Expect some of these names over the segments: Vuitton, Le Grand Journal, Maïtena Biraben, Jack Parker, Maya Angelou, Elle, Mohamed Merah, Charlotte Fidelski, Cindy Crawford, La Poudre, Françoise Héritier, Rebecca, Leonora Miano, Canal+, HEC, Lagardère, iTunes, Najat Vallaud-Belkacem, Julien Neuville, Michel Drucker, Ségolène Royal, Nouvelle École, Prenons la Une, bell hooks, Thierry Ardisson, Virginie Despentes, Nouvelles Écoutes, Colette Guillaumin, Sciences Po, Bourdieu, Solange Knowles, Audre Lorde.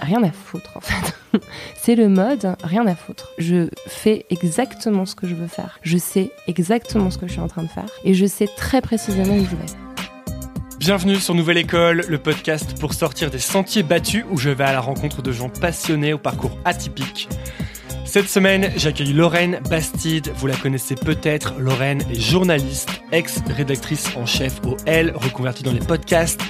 rien à foutre en fait. C'est le mode, rien à foutre. Je fais exactement ce que je veux faire. Je sais exactement ce que je suis en train de faire et je sais très précisément où je vais. Bienvenue sur Nouvelle École, le podcast pour sortir des sentiers battus où je vais à la rencontre de gens passionnés au parcours atypique. Cette semaine, j'accueille Lauren Bastide. Vous la connaissez peut-être. Lauren est journaliste, ex-rédactrice en chef au Elle, reconvertie dans les podcasts.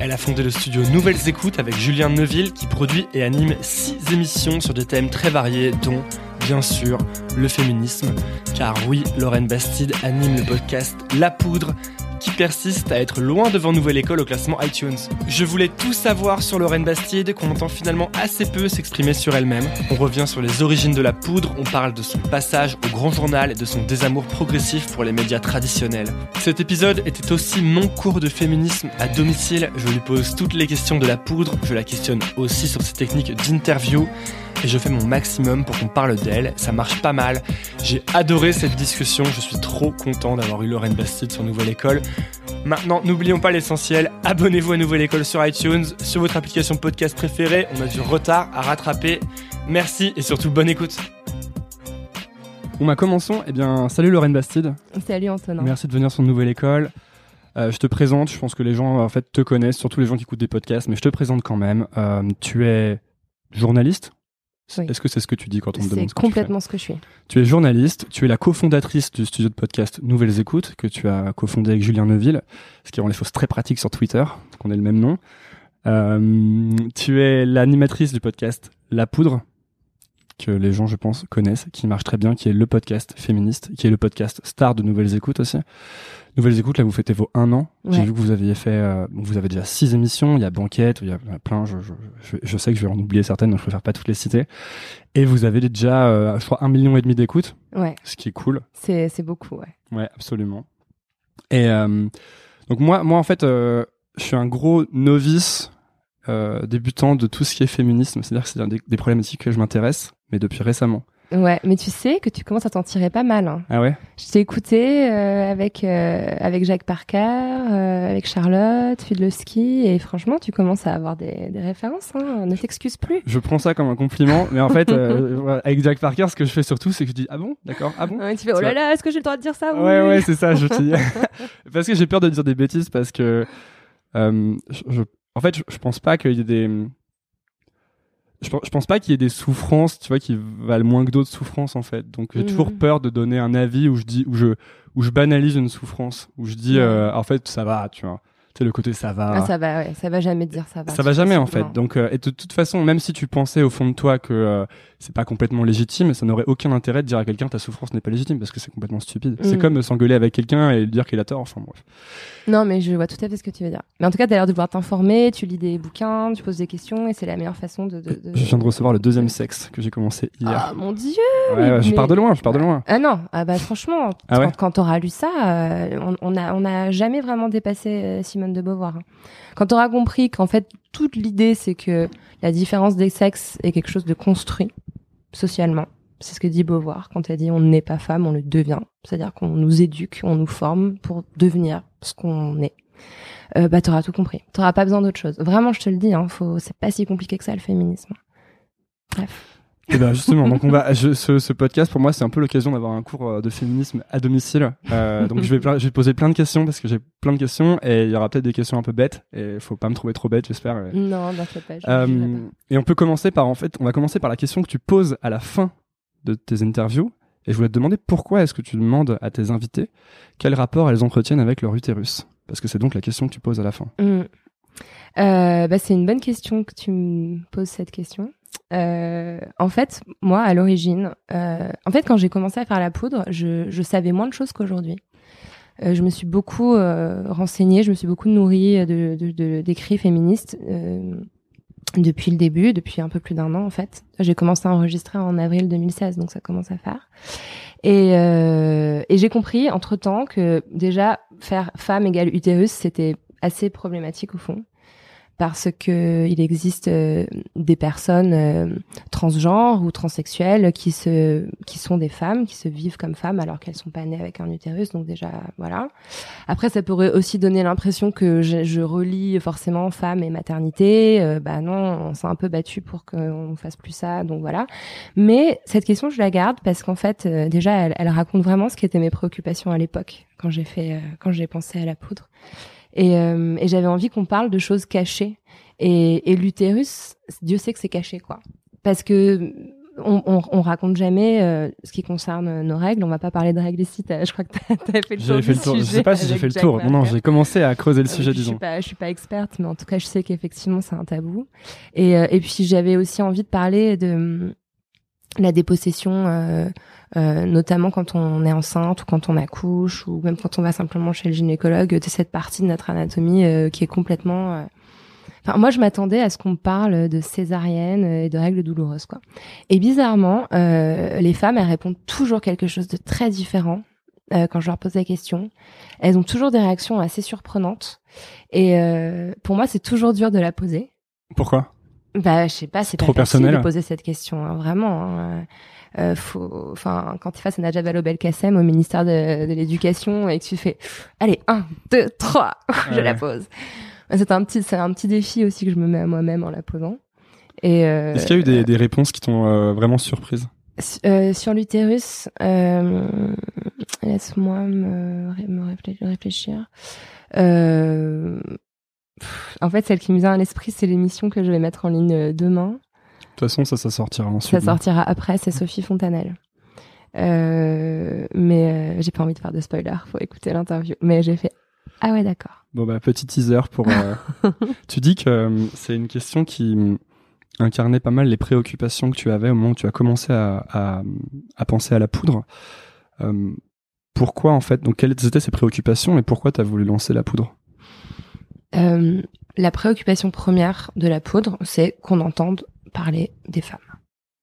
Elle a fondé le studio Nouvelles Écoutes avec Julien Neuville qui produit et anime 6 émissions sur des thèmes très variés dont, bien sûr, le féminisme. Car oui, Lauren Bastide anime le podcast La Poudre qui persiste à être loin devant Nouvelle École au classement iTunes. Je voulais tout savoir sur Lauren Bastide, qu'on entend finalement assez peu s'exprimer sur elle-même. On revient sur les origines de la poudre, on parle de son passage au Grand Journal et de son désamour progressif pour les médias traditionnels. Cet épisode était aussi mon cours de féminisme à domicile. Je lui pose toutes les questions de la poudre, je la questionne aussi sur ses techniques d'interview et je fais mon maximum pour qu'on parle d'elle. Ça marche pas mal. J'ai adoré cette discussion, je suis trop content d'avoir eu Lauren Bastide sur Nouvelle École. Maintenant, n'oublions pas l'essentiel, abonnez-vous à Nouvelle École sur iTunes, sur votre application podcast préférée, on a du retard à rattraper. Merci et surtout, bonne écoute. Bon bah commençons, eh bien salut Lauren Bastide. Salut Antonin. Merci de venir sur Nouvelle École. Je te présente, je pense que les gens en fait te connaissent, surtout les gens qui écoutent des podcasts, mais je te présente quand même. Tu es journaliste ? Oui. Est-ce que c'est ce que tu dis quand on me demande ce que tu fais ? C'est complètement ce que je suis. Tu es journaliste, tu es la cofondatrice du studio de podcast Nouvelles Écoutes, que tu as cofondé avec Julien Neuville, ce qui rend les choses très pratiques sur Twitter, qu'on ait le même nom. Tu es l'animatrice du podcast La Poudre, que les gens, je pense, connaissent, qui marche très bien, qui est le podcast féministe, qui est le podcast star de Nouvelles Écoutes aussi. Nouvelles Écoutes, là, vous fêtez vos 1 an. Ouais. J'ai vu que vous aviez fait, vous avez déjà 6 émissions, il y a Banquette, il y a plein, je sais que je vais en oublier certaines, donc je préfère pas toutes les citer. Et vous avez déjà, je crois, 1,5 million d'écoutes. Ouais. Ce qui est cool. C'est beaucoup, ouais. Ouais, absolument. Et donc moi, en fait, je suis un gros novice débutant de tout ce qui est féminisme, c'est-à-dire que c'est des problématiques que je m'intéresse, mais depuis récemment. Ouais, mais tu sais que tu commences à t'en tirer pas mal. Hein. Ah ouais ? Je t'ai écouté avec Jack Parker, avec Charlotte Fidelski, et franchement, tu commences à avoir des références. Hein. Ne t'excuse plus. Je prends ça comme un compliment, mais en fait, avec Jack Parker, ce que je fais surtout, c'est que je dis ah bon, d'accord, ah bon. Ouais, tu fais oh là là, est-ce que j'ai le droit de dire ça ? Ouais, oui. Ouais, c'est ça. Je te dis parce que j'ai peur de dire des bêtises parce que je pense pas qu'il y ait des... Je pense pas qu'il y ait des souffrances, tu vois, qui valent moins que d'autres souffrances, en fait. Donc, j'ai toujours peur de donner un avis où je banalise une souffrance, où je dis, en fait, ça va, tu vois. Tu sais, le côté ça va. Ah, ça va, ouais. Ça va jamais dire ça va. Ça va jamais, en fait. Donc, et de toute façon, même si tu pensais au fond de toi que c'est pas complètement légitime, ça n'aurait aucun intérêt de dire à quelqu'un ta souffrance n'est pas légitime, parce que c'est complètement stupide. C'est comme s'engueuler avec quelqu'un et lui dire qu'il a tort, enfin bref. Non, mais je vois tout à fait ce que tu veux dire. Mais en tout cas, t'as l'air de vouloir t'informer, tu lis des bouquins, tu poses des questions, et c'est la meilleure façon de... Je viens de recevoir le 2e sexe que j'ai commencé hier. Ah, mon Dieu! Ouais, mais... je pars de loin. Ah non, ah bah franchement, quand t'auras lu ça, on a jamais vraiment dépassé Simone de Beauvoir. Quand t'auras compris qu'en fait, toute l'idée, c'est que la différence des sexes est quelque chose de construit socialement. C'est ce que dit Beauvoir quand elle dit on n'est pas femme, on le devient. C'est-à-dire qu'on nous éduque, on nous forme pour devenir ce qu'on est. T'auras tout compris. T'auras pas besoin d'autre chose. Vraiment, je te le dis, hein, c'est pas si compliqué que ça, le féminisme. Bref. Et ben justement, donc ce podcast pour moi c'est un peu l'occasion d'avoir un cours de féminisme à domicile. Donc je vais poser plein de questions parce que j'ai plein de questions et il y aura peut-être des questions un peu bêtes et faut pas me trouver trop bête, j'espère. Mais... Non, t'inquiète pas. Et on peut commencer par on va commencer par la question que tu poses à la fin de tes interviews et je voulais te demander pourquoi est-ce que tu demandes à tes invités quel rapport elles entretiennent avec leur utérus parce que c'est donc la question que tu poses à la fin. C'est une bonne question que tu me poses cette question. En fait, moi, à l'origine, quand j'ai commencé à faire la poudre, je savais moins de choses qu'aujourd'hui. Je me suis beaucoup renseignée, je me suis beaucoup nourrie d'écrits féministes depuis le début, depuis un peu plus d'un an en fait. J'ai commencé à enregistrer en avril 2016, donc ça commence à faire. Et j'ai compris entre-temps que déjà faire femme égale utérus, c'était assez problématique au fond. Parce que il existe des personnes transgenres ou transsexuelles qui sont des femmes, qui se vivent comme femmes alors qu'elles sont pas nées avec un utérus, donc déjà voilà. Après ça pourrait aussi donner l'impression que je relie forcément femme et maternité, bah non, on s'est un peu battu pour qu'on fasse plus ça, donc voilà. Mais cette question je la garde parce qu'en fait déjà elle raconte vraiment ce qui étaient mes préoccupations à l'époque quand j'ai fait quand j'ai pensé à La Poudre. Et j'avais envie qu'on parle de choses cachées. Et l'utérus, Dieu sait que c'est caché, quoi. Parce que on raconte jamais ce qui concerne nos règles. On va pas parler de règles ici. Je crois que t'as fait le tour. J'avais fait le tour. Je sais pas si j'ai fait le tour. Non, j'ai commencé à creuser le sujet, disons. Je suis pas experte, mais en tout cas, je sais qu'effectivement, c'est un tabou. Et puis j'avais aussi envie de parler de la dépossession, notamment quand on est enceinte ou quand on accouche ou même quand on va simplement chez le gynécologue, de cette partie de notre anatomie qui est complètement... Enfin, moi, je m'attendais à ce qu'on parle de césarienne et de règles douloureuses, quoi. Et bizarrement, les femmes, elles répondent toujours quelque chose de très différent quand je leur pose la question. Elles ont toujours des réactions assez surprenantes. Et pour moi, c'est toujours dur de la poser. Pourquoi ? Bah, je sais pas, c'est pas facile de poser cette question, hein, vraiment. Hein. Faut, enfin, quand tu fais à Najat Vallaud-Belkacem au ministère de l'Éducation et que tu fais, allez, 1, 2, 3, je la pose. C'est un petit défi aussi que je me mets à moi-même en la posant. Et est-ce qu'il y a eu des réponses qui t'ont vraiment surprise? Sur l'utérus, laisse-moi me réfléchir. En fait, celle qui me vient à l'esprit, c'est l'émission que je vais mettre en ligne demain. De toute façon, ça sortira ensuite. Ça sortira après, c'est Sophie Fontanel. Mais j'ai pas envie de faire de spoiler, faut écouter l'interview. Mais j'ai fait « Ah ouais, d'accord ». Bon bah, petit teaser pour... Tu dis que c'est une question qui incarnait pas mal les préoccupations que tu avais au moment où tu as commencé à penser à La Poudre. Pourquoi en fait, donc quelles étaient ces préoccupations et pourquoi tu as voulu lancer La Poudre? La préoccupation première de La Poudre, c'est qu'on entende parler des femmes.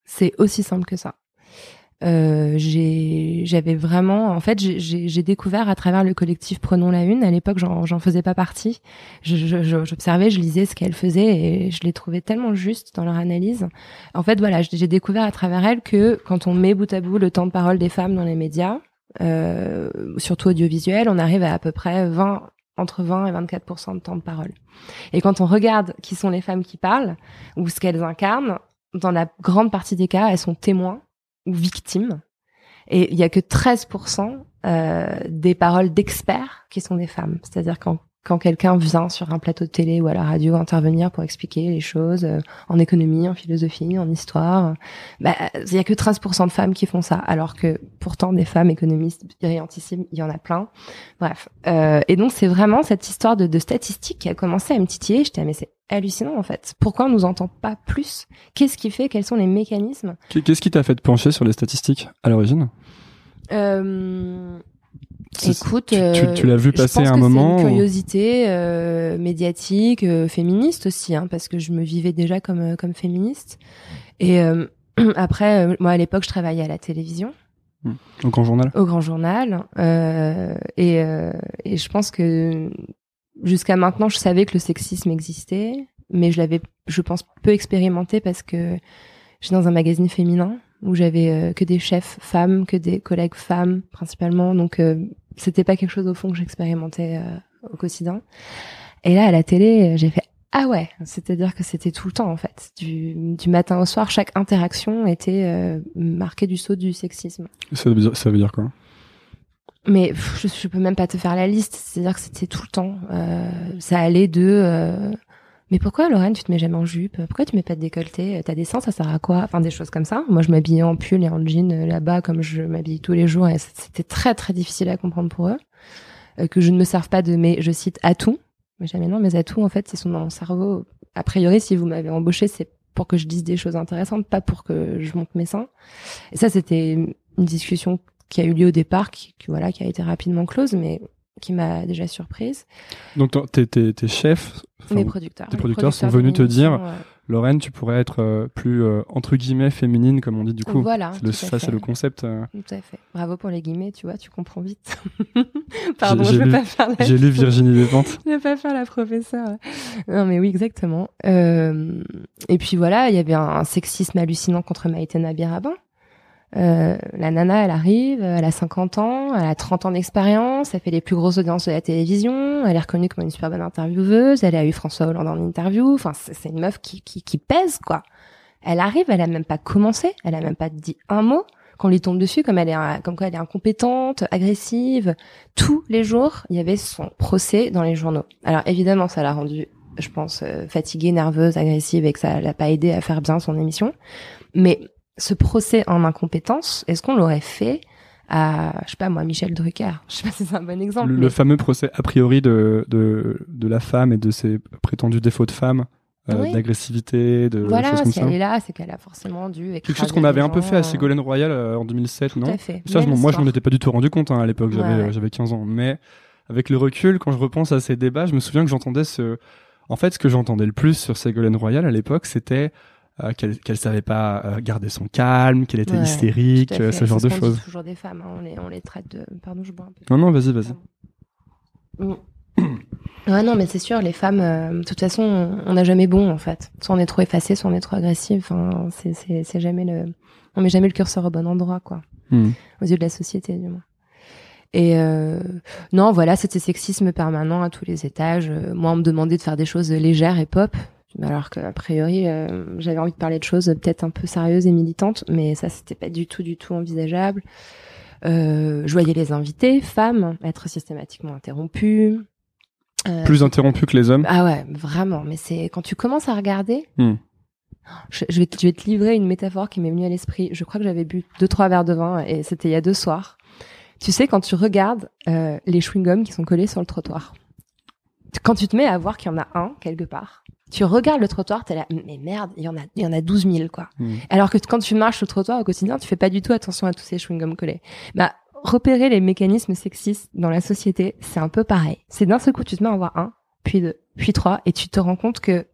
C'est aussi simple que ça. J'avais vraiment, en fait, j'ai découvert à travers le collectif Prenons la Une. À l'époque, j'en faisais pas partie. J'observais, je lisais ce qu'elles faisaient et je les trouvais tellement justes dans leur analyse. En fait, voilà, j'ai découvert à travers elles que quand on met bout à bout le temps de parole des femmes dans les médias, surtout audiovisuels, on arrive à peu près entre 20 et 24% de temps de parole. Et quand on regarde qui sont les femmes qui parlent, ou ce qu'elles incarnent, dans la grande partie des cas, elles sont témoins ou victimes. Et il n'y a que 13% des paroles d'experts qui sont des femmes. C'est-à-dire quand quelqu'un vient sur un plateau de télé ou à la radio intervenir pour expliquer les choses en économie, en philosophie, en histoire, bah, il n'y a que 13% de femmes qui font ça, alors que pourtant des femmes économistes brillantissimes, il y en a plein. Bref. Et donc c'est vraiment cette histoire de statistiques qui a commencé à me titiller. J'étais, mais c'est hallucinant en fait. Pourquoi on nous entend pas plus? Qu'est-ce qui fait? Quels sont les mécanismes? Qu'est-ce qui t'a fait te pencher sur les statistiques à l'origine? Écoute, tu l'as vu passer à un moment. C'est une curiosité médiatique, féministe aussi, hein, parce que je me vivais déjà comme féministe. Et après, moi à l'époque, je travaillais à la télévision. Au Grand Journal. Au Grand Journal. Et je pense que jusqu'à maintenant, je savais que le sexisme existait, mais je l'avais, je pense, peu expérimenté parce que j'étais dans un magazine féminin où j'avais que des chefs femmes, que des collègues femmes principalement, donc c'était pas quelque chose au fond que j'expérimentais au quotidien. Et là à la télé, j'ai fait ah ouais, c'est-à-dire que c'était tout le temps en fait, du matin au soir, chaque interaction était marquée du sceau du sexisme. Ça veut dire quoi? Mais je peux même pas te faire la liste, c'est-à-dire que c'était tout le temps. Ça allait de mais pourquoi, Lauren, tu te mets jamais en jupe? Pourquoi tu mets pas de décolleté? T'as des seins, ça sert à quoi? Enfin, des choses comme ça. Moi, je m'habillais en pull et en jean là-bas, comme je m'habille tous les jours, et c'était très, très difficile à comprendre pour eux. Que je ne me serve pas de mes, je cite, atouts. Mais jamais non, mes atouts, en fait, ils sont dans mon cerveau. A priori, si vous m'avez embauché, c'est pour que je dise des choses intéressantes, pas pour que je monte mes seins. Et ça, c'était une discussion qui a eu lieu au départ, qui a été rapidement close, mais qui m'a déjà surprise. Donc, tes chefs, tes producteurs sont venus te dire, Lauren, tu pourrais être plus entre guillemets féminine, comme on dit du coup. Voilà, c'est le concept. Tout à fait. Bravo pour les guillemets, tu vois, tu comprends vite. Pardon, j'ai lu Virginie Despentes. Je ne vais pas faire la professeure. Non, mais oui, exactement. Et puis voilà, il y avait un sexisme hallucinant contre Maïtena Biraben. La nana, elle arrive, elle a 50 ans, elle a 30 ans d'expérience, elle fait les plus grosses audiences de la télévision, elle est reconnue comme une super bonne intervieweuse, elle a eu François Hollande en interview, enfin, c'est une meuf qui pèse, quoi. Elle arrive, elle a même pas commencé, elle a même pas dit un mot, qu'on lui tombe dessus, comme quoi elle est incompétente, agressive. Tous les jours, il y avait son procès dans les journaux. Alors, évidemment, ça l'a rendue, je pense, fatiguée, nerveuse, agressive, et que ça l'a pas aidée à faire bien son émission. Mais, ce procès en incompétence, est-ce qu'on l'aurait fait à, je sais pas moi, Michel Drucker? Je sais pas si c'est un bon exemple. Le fameux procès a priori de la femme et de ses prétendus défauts de femme, oui. D'agressivité, de voilà, choses comme ça. Voilà, si elle est là, c'est qu'elle a forcément dû écraser. Quelque chose qu'on avait un peu fait à Ségolène Royal en 2007, non? Tout à fait. Ça, moi, je m'en étais pas du tout rendu compte à l'époque, j'avais 15 ans. Mais avec le recul, quand je repense à ces débats, je me souviens que j'entendais En fait, ce que j'entendais le plus sur Ségolène Royal à l'époque, c'était... qu'elle savait pas garder son calme, qu'elle était hystérique, ce genre de choses. C'est toujours des femmes, hein. on les traite de... Pardon, je bois un peu. Non, vas-y. Ouais, non, mais c'est sûr, les femmes, de toute façon, on n'a jamais bon, en fait. Soit on est trop effacé, soit on est trop agressif. Enfin, c'est jamais on met jamais le curseur au bon endroit, quoi. Aux yeux de la société, du moins. Et non, voilà, c'était sexisme permanent à tous les étages. Moi, on me demandait de faire des choses légères et pop. Alors qu'a priori, j'avais envie de parler de choses peut-être un peu sérieuses et militantes, mais ça, c'était pas du tout envisageable. Je voyais les invités, femmes, être systématiquement interrompues. Plus interrompues que les hommes. Ah ouais, vraiment. Mais c'est quand tu commences à regarder... Je vais te livrer une métaphore qui m'est venue à l'esprit. Je crois que j'avais bu 2-3 verres de vin, et c'était il y a 2 soirs. Tu sais, quand tu regardes les chewing-gums qui sont collés sur le trottoir, quand tu te mets à voir qu'il y en a un quelque part... Tu regardes le trottoir, t'es là, mais merde, il y en a 12 000, quoi. Alors que quand tu marches sur le trottoir au quotidien, tu fais pas du tout attention à tous ces chewing-gums collés. Bah, repérer les mécanismes sexistes dans la société, c'est un peu pareil. C'est d'un seul coup, tu te mets à en voir 1, puis 2, puis 3, et tu te rends compte que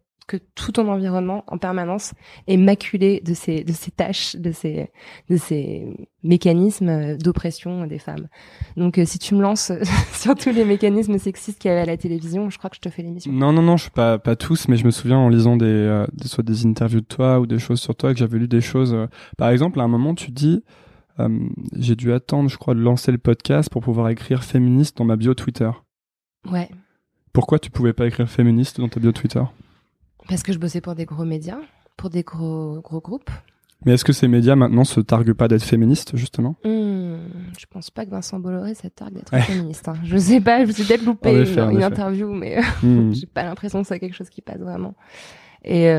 tout ton environnement, en permanence, est maculé de ces tâches, de ces mécanismes d'oppression des femmes. Donc, si tu me lances sur tous les mécanismes sexistes qu'il y avait à la télévision, je crois que je te fais l'émission. Non, je suis pas tous, mais je me souviens en lisant soit des interviews de toi ou des choses sur toi, que j'avais lu des choses. Par exemple, à un moment, tu dis, j'ai dû attendre, je crois, de lancer le podcast pour pouvoir écrire féministe dans ma bio Twitter. Ouais. Pourquoi tu pouvais pas écrire féministe dans ta bio Twitter? Parce que je bossais pour des gros médias, pour des gros groupes. Mais est-ce que ces médias, maintenant, se targuent pas d'être féministes, justement ? Je pense pas que Vincent Bolloré se targue d'être féministe. Hein. Je sais pas, je me suis peut-être loupé une interview, mais j'ai pas l'impression que c'est quelque chose qui passe vraiment. Et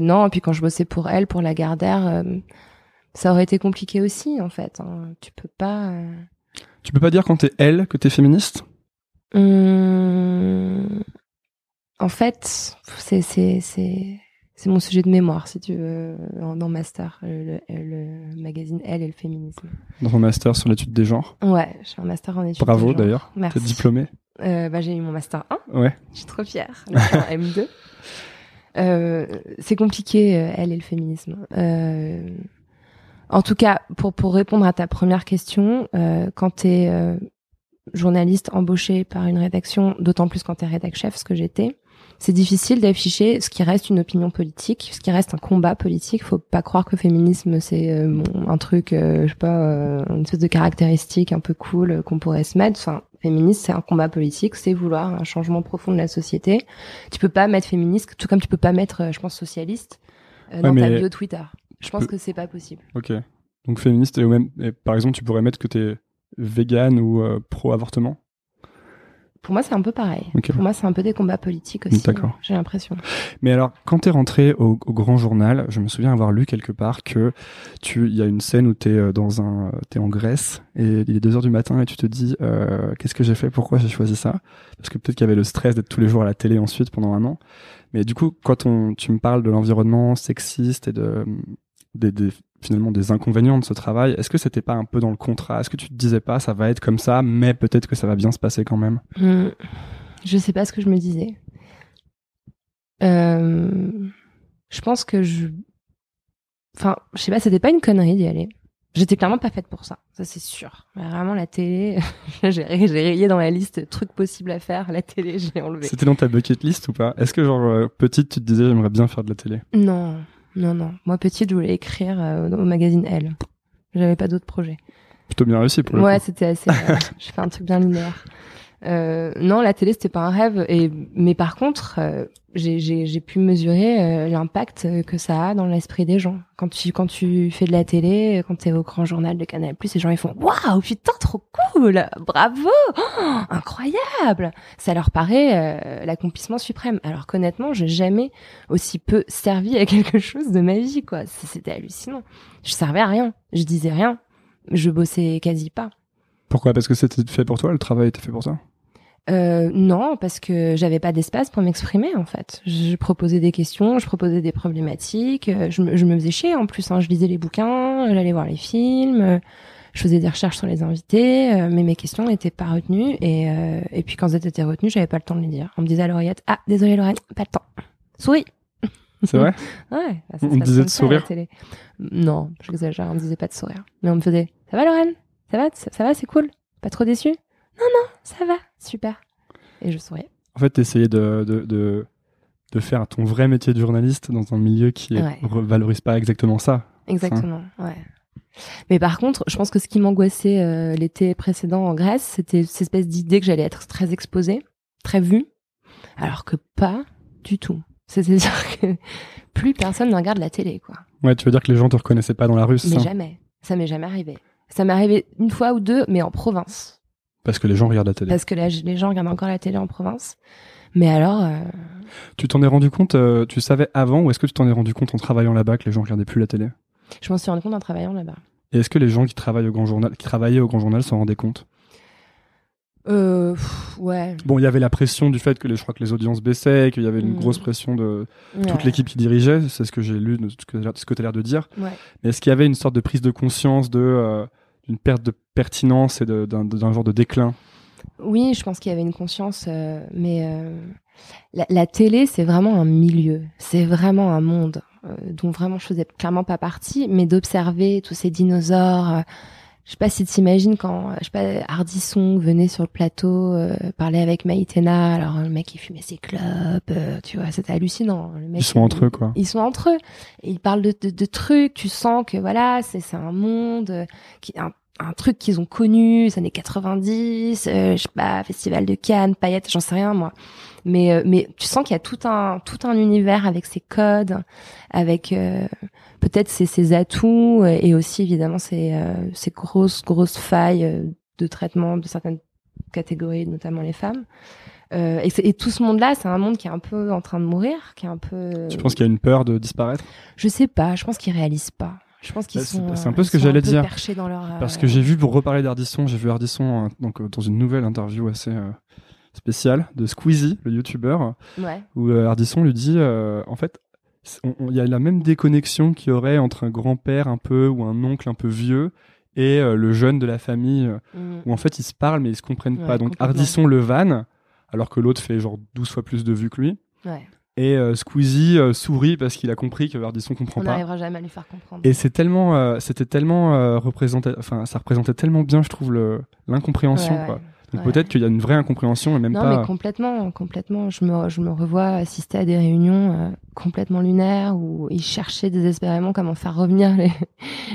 non, et puis quand je bossais pour Elle, pour Lagardère, ça aurait été compliqué aussi, en fait. Hein. Tu peux pas dire quand t'es Elle que t'es féministe ? En fait, c'est mon sujet de mémoire, si tu veux, dans Master, le magazine Elle et le féminisme. Dans mon Master sur l'étude des genres. Ouais, je suis en Master en études des genres. Bravo d'ailleurs, t'es diplômée. J'ai eu mon Master 1, je suis trop fière, le M2. C'est compliqué, Elle et le féminisme. En tout cas, pour répondre à ta première question, quand t'es journaliste embauchée par une rédaction, d'autant plus quand t'es rédac-chef, ce que j'étais, c'est difficile d'afficher ce qui reste une opinion politique, ce qui reste un combat politique. Faut pas croire que le féminisme c'est un truc, je sais pas, une espèce de caractéristique un peu cool qu'on pourrait se mettre. Enfin, féministe c'est un combat politique, c'est vouloir un changement profond de la société. Tu peux pas mettre féministe, tout comme tu peux pas mettre, je pense, socialiste dans ta bio Twitter. Je pense que c'est pas possible. Ok. Donc féministe et par exemple, tu pourrais mettre que t'es végane ou pro-avortement. Pour moi, c'est un peu pareil. Okay. Pour moi, c'est un peu des combats politiques aussi. D'accord. J'ai l'impression. Mais alors, quand t'es rentrée au Grand Journal, je me souviens avoir lu quelque part que il y a une scène où t'es en Grèce et il est 2h du matin et tu te dis qu'est-ce que j'ai fait, pourquoi j'ai choisi ça ? Parce que peut-être qu'il y avait le stress d'être tous les jours à la télé ensuite pendant un an. Mais du coup, quand tu me parles de l'environnement sexiste et finalement des inconvénients de ce travail, est-ce que c'était pas un peu dans le contrat ? Est-ce que tu te disais pas ça va être comme ça, mais peut-être que ça va bien se passer quand même ? Je sais pas ce que je me disais. Je pense que Enfin, je sais pas, c'était pas une connerie d'y aller. J'étais clairement pas faite pour ça, ça c'est sûr. Mais vraiment, la télé, j'ai rayé dans la liste trucs possibles à faire, la télé, j'ai enlevé. C'était dans ta bucket list ou pas ? Est-ce que genre, petite, tu te disais j'aimerais bien faire de la télé ? Non, non, non. Moi, petite, je voulais écrire au magazine Elle. J'avais pas d'autres projets. Plutôt bien réussi pour le coup. Ouais, c'était assez... j'ai fait un truc bien linéaire. Non, la télé, c'était pas un rêve. Mais par contre, j'ai pu mesurer l'impact que ça a dans l'esprit des gens. Quand tu fais de la télé, quand t'es au Grand Journal de Canal+, les gens ils font « Waouh, putain, trop cool ! Bravo ! Oh, incroyable !» Ça leur paraît l'accomplissement suprême. Alors qu'honnêtement, j'ai jamais aussi peu servi à quelque chose de ma vie, quoi. C'était hallucinant. Je servais à rien. Je disais rien. Je bossais quasi pas. Pourquoi ? Parce que c'était fait pour toi, le travail était fait pour toi ? Non, parce que j'avais pas d'espace pour m'exprimer, en fait. Je proposais des questions, je proposais des problématiques, je me faisais chier en plus, hein. Je lisais les bouquins, j'allais voir les films, je faisais des recherches sur les invités, mais mes questions n'étaient pas retenues, et puis quand elles étaient retenues, j'avais pas le temps de les dire. On me disait à l'oreillette, ah, désolé Lorraine, pas le temps. Souris ! C'est vrai ? Ouais. Bah, on me disait de sourire ? Non, j'exagère, on me disait pas de sourire. Mais on me faisait, ça va Lorraine ? Ça va, c'est cool. Pas trop déçu ? Non, ça va, super. Et je souriais. En fait, t'essayais de faire ton vrai métier de journaliste dans un milieu qui revalorise pas exactement ça. Exactement, enfin... ouais. Mais par contre, je pense que ce qui m'angoissait l'été précédent en Grèce, c'était cette espèce d'idée que j'allais être très exposée, très vue, alors que pas du tout. C'est-à-dire que plus personne ne regarde la télé, quoi. Ouais, tu veux dire que les gens te reconnaissaient pas dans la rue, mais ça ? Jamais. Ça m'est jamais arrivé. Ça m'est arrivé une fois ou deux, mais en province. Parce que les gens regardent la télé. Parce que les gens regardent encore la télé en province. Mais alors... Tu t'en es rendu compte, tu savais avant, ou est-ce que tu t'en es rendu compte en travaillant là-bas que les gens regardaient plus la télé ? Je m'en suis rendu compte en travaillant là-bas. Et est-ce que les gens qui travaillaient au Grand Journal s'en rendaient compte ? Ouais. Bon, il y avait la pression du fait que je crois que les audiences baissaient, qu'il y avait une grosse pression de toute l'équipe qui dirigeait, c'est ce que j'ai lu, ce que tu as l'air de dire. Ouais. Mais est-ce qu'il y avait une sorte de prise de conscience d'une perte de pertinence et d'un genre de déclin ? Oui, je pense qu'il y avait une conscience, mais la télé, c'est vraiment un milieu, c'est vraiment un monde dont vraiment je faisais clairement pas partie, mais d'observer tous ces dinosaures... Je sais pas si t'imagines quand, je sais pas, Ardisson venait sur le plateau, parler avec Maïtena, alors le mec il fumait ses clopes, tu vois, c'était hallucinant. Le mec, ils sont entre eux, quoi. Et ils parlent de trucs, tu sens que voilà, c'est un monde, un truc qu'ils ont connu, les années 90, je sais pas, Festival de Cannes, paillettes, j'en sais rien moi. Mais tu sens qu'il y a tout un univers avec ses codes, avec peut-être ses atouts et aussi évidemment ses grosses failles de traitement de certaines catégories, notamment les femmes. Et tout ce monde-là, c'est un monde qui est un peu en train de mourir, qui est un peu... Tu penses qu'il y a une peur de disparaître ? Je sais pas, je pense qu'ils réalisent pas. Je pense qu'ils sont perchés dans leur... C'est un peu ce que j'allais dire, parce que j'ai vu, pour reparler d'Ardisson, j'ai vu Ardisson donc, dans une nouvelle interview assez... spécial de Squeezie, le youtubeur, où Ardisson lui dit en fait, il y a la même déconnexion qu'il y aurait entre un grand-père un peu ou un oncle un peu vieux et le jeune de la famille, où en fait ils se parlent mais ils se comprennent pas. Donc Ardisson le vanne alors que l'autre fait genre 12 fois plus de vues que lui. Ouais. Et Squeezie sourit parce qu'il a compris que Ardisson comprend pas. On n'arrivera jamais à lui faire comprendre. Et c'est tellement, ça représentait tellement bien, je trouve, l'incompréhension. Ouais, ouais. Quoi. Donc peut-être qu'il y a une vraie incompréhension et même pas... Non, mais complètement. Je me revois assister à des réunions complètement lunaires où ils cherchaient désespérément comment faire revenir les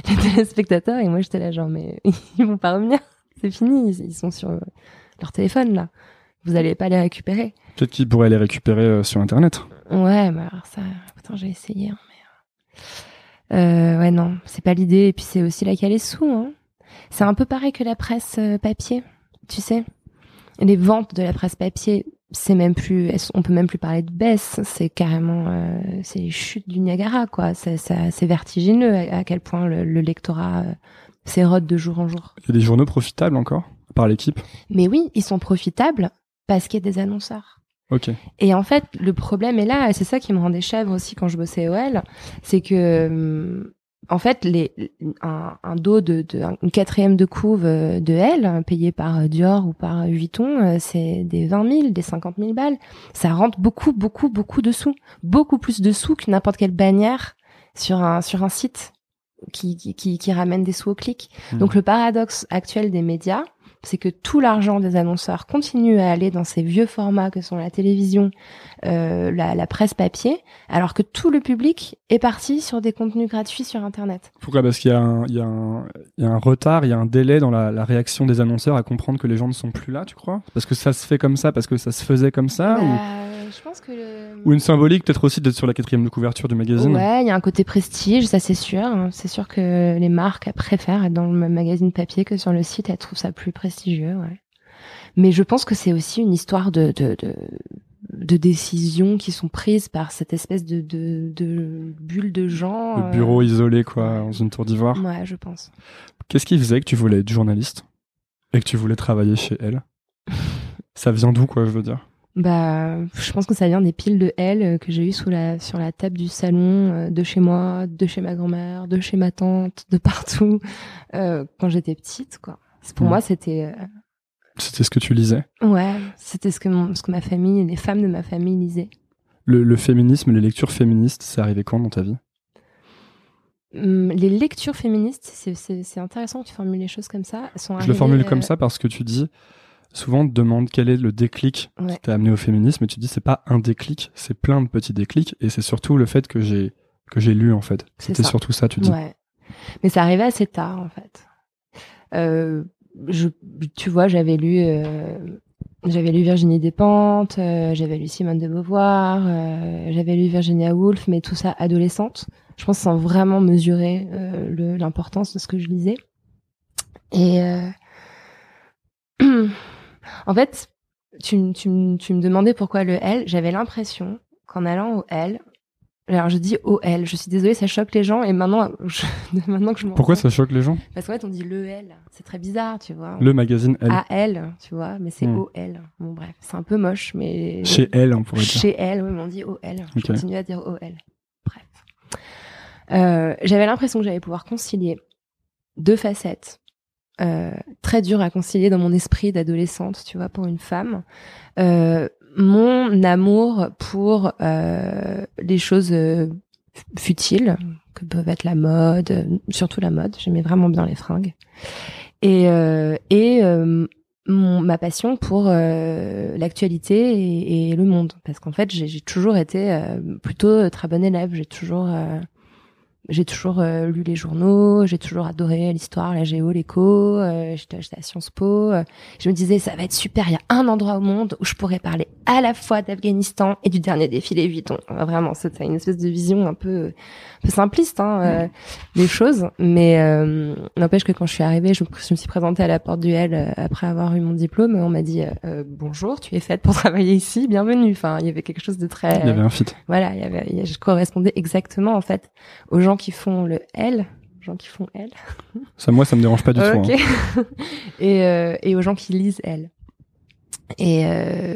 téléspectateurs, et moi j'étais là genre, mais ils vont pas revenir, c'est fini, ils sont sur leur téléphone là, vous allez pas les récupérer. Peut-être qu'ils pourraient les récupérer sur internet. Ouais, mais alors ça, putain, j'ai essayé, hein, mais... ouais, non, c'est pas l'idée, et puis c'est aussi là qu'il y a les sous, hein. C'est un peu pareil que la presse papier. Tu sais, les ventes de la presse papier, c'est même plus, on peut même plus parler de baisse, c'est carrément, c'est les chutes du Niagara, quoi. C'est vertigineux à quel point le lectorat s'érode de jour en jour. Il y a des journaux profitables encore, par l'équipe ? Mais oui, ils sont profitables parce qu'il y a des annonceurs. Okay. Et en fait, le problème est là, et c'est ça qui me rendait chèvre aussi quand je bossais à OL, c'est que En fait, un dos une quatrième de couve de Elle, payé par Dior ou par Vuitton, c'est des 20 000, des 50 000 balles. Ça rentre beaucoup, beaucoup, beaucoup de sous. Beaucoup plus de sous que n'importe quelle bannière sur un site qui ramène des sous au clic. Mmh. Donc, le paradoxe actuel des médias, c'est que tout l'argent des annonceurs continue à aller dans ces vieux formats que sont la télévision, la presse papier, alors que tout le public est parti sur des contenus gratuits sur Internet. Pourquoi ? Parce qu'il y a un retard, il y a un délai dans la réaction des annonceurs à comprendre que les gens ne sont plus là, tu crois ? Parce que ça se fait comme ça, parce que ça se faisait comme ça Je pense que ou une symbolique peut-être aussi d'être sur la quatrième de couverture du magazine. Ouais, il y a un côté prestige, ça c'est sûr. C'est sûr que les marques préfèrent être dans le magazine papier que sur le site, elles trouvent ça plus prestigieux. Ouais. Mais je pense que c'est aussi une histoire de décisions qui sont prises par cette espèce de bulle de gens. Le bureau isolé quoi, dans une tour d'ivoire. Ouais, je pense. Qu'est-ce qui faisait que tu voulais être journaliste et que tu voulais travailler chez Elle ? Ça vient d'où quoi, je veux dire ? Bah, je pense que ça vient des piles de Elle que j'ai eues sur la table du salon, de chez moi, de chez ma grand-mère, de chez ma tante, de partout, quand j'étais petite, quoi. Pour moi, c'était... C'était ce que tu lisais ? Ouais, c'était ce que ma famille, les femmes de ma famille lisaient. Le féminisme, les lectures féministes, c'est arrivé quand dans ta vie ? Les lectures féministes, c'est intéressant que tu formules les choses comme ça. Je le formule comme ça parce que tu dis... Souvent, on te demande quel est le déclic qui t'a amené au féminisme, et tu te dis c'est pas un déclic, c'est plein de petits déclics, et c'est surtout le fait que j'ai lu en fait. C'était surtout ça, tu dis. Ouais. Mais ça arrivait assez tard en fait. Tu vois, j'avais lu Virginie Despentes, j'avais lu Simone de Beauvoir, j'avais lu Virginia Woolf, mais tout ça adolescente. Je pense sans vraiment mesurer l'importance de ce que je lisais. Et en fait, tu me demandais pourquoi le L. J'avais l'impression qu'en allant au L, alors je dis au L, je suis désolée, ça choque les gens. Et maintenant que je m'en Pourquoi ça choque les gens ? Parce qu'en fait, on dit le L. C'est très bizarre, tu vois. Le magazine L. AL, tu vois, mais c'est OL. Bon, bref, c'est un peu moche, mais. Chez L, on pourrait dire. Chez L, oui, mais on dit OL. Okay. Je continue à dire OL. Bref. J'avais l'impression que j'allais pouvoir concilier deux facettes. Très dur à concilier dans mon esprit d'adolescente, tu vois, pour une femme. Mon amour pour les choses futiles, que peuvent être la mode, surtout la mode, j'aimais vraiment bien les fringues. Et ma passion pour l'actualité et le monde. Parce qu'en fait, j'ai toujours été plutôt très bonne élève, J'ai toujours lu les journaux, j'ai toujours adoré l'histoire, la géo, l'éco, j'étais à Sciences Po. Je me disais, ça va être super, il y a un endroit au monde où je pourrais parler à la fois d'Afghanistan et du dernier défilé Vuitton. Vraiment, c'était une espèce de vision un peu simpliste des choses. Mais n'empêche que quand je suis arrivée, je me suis présentée à la porte du L après avoir eu mon diplôme. On m'a dit, bonjour, tu es faite pour travailler ici, bienvenue. Enfin, il y avait quelque chose de très... Il y avait un fit. Voilà, je correspondais exactement en fait aux gens qui font le L, ça me dérange pas du tout. Hein. et aux gens qui lisent L. Et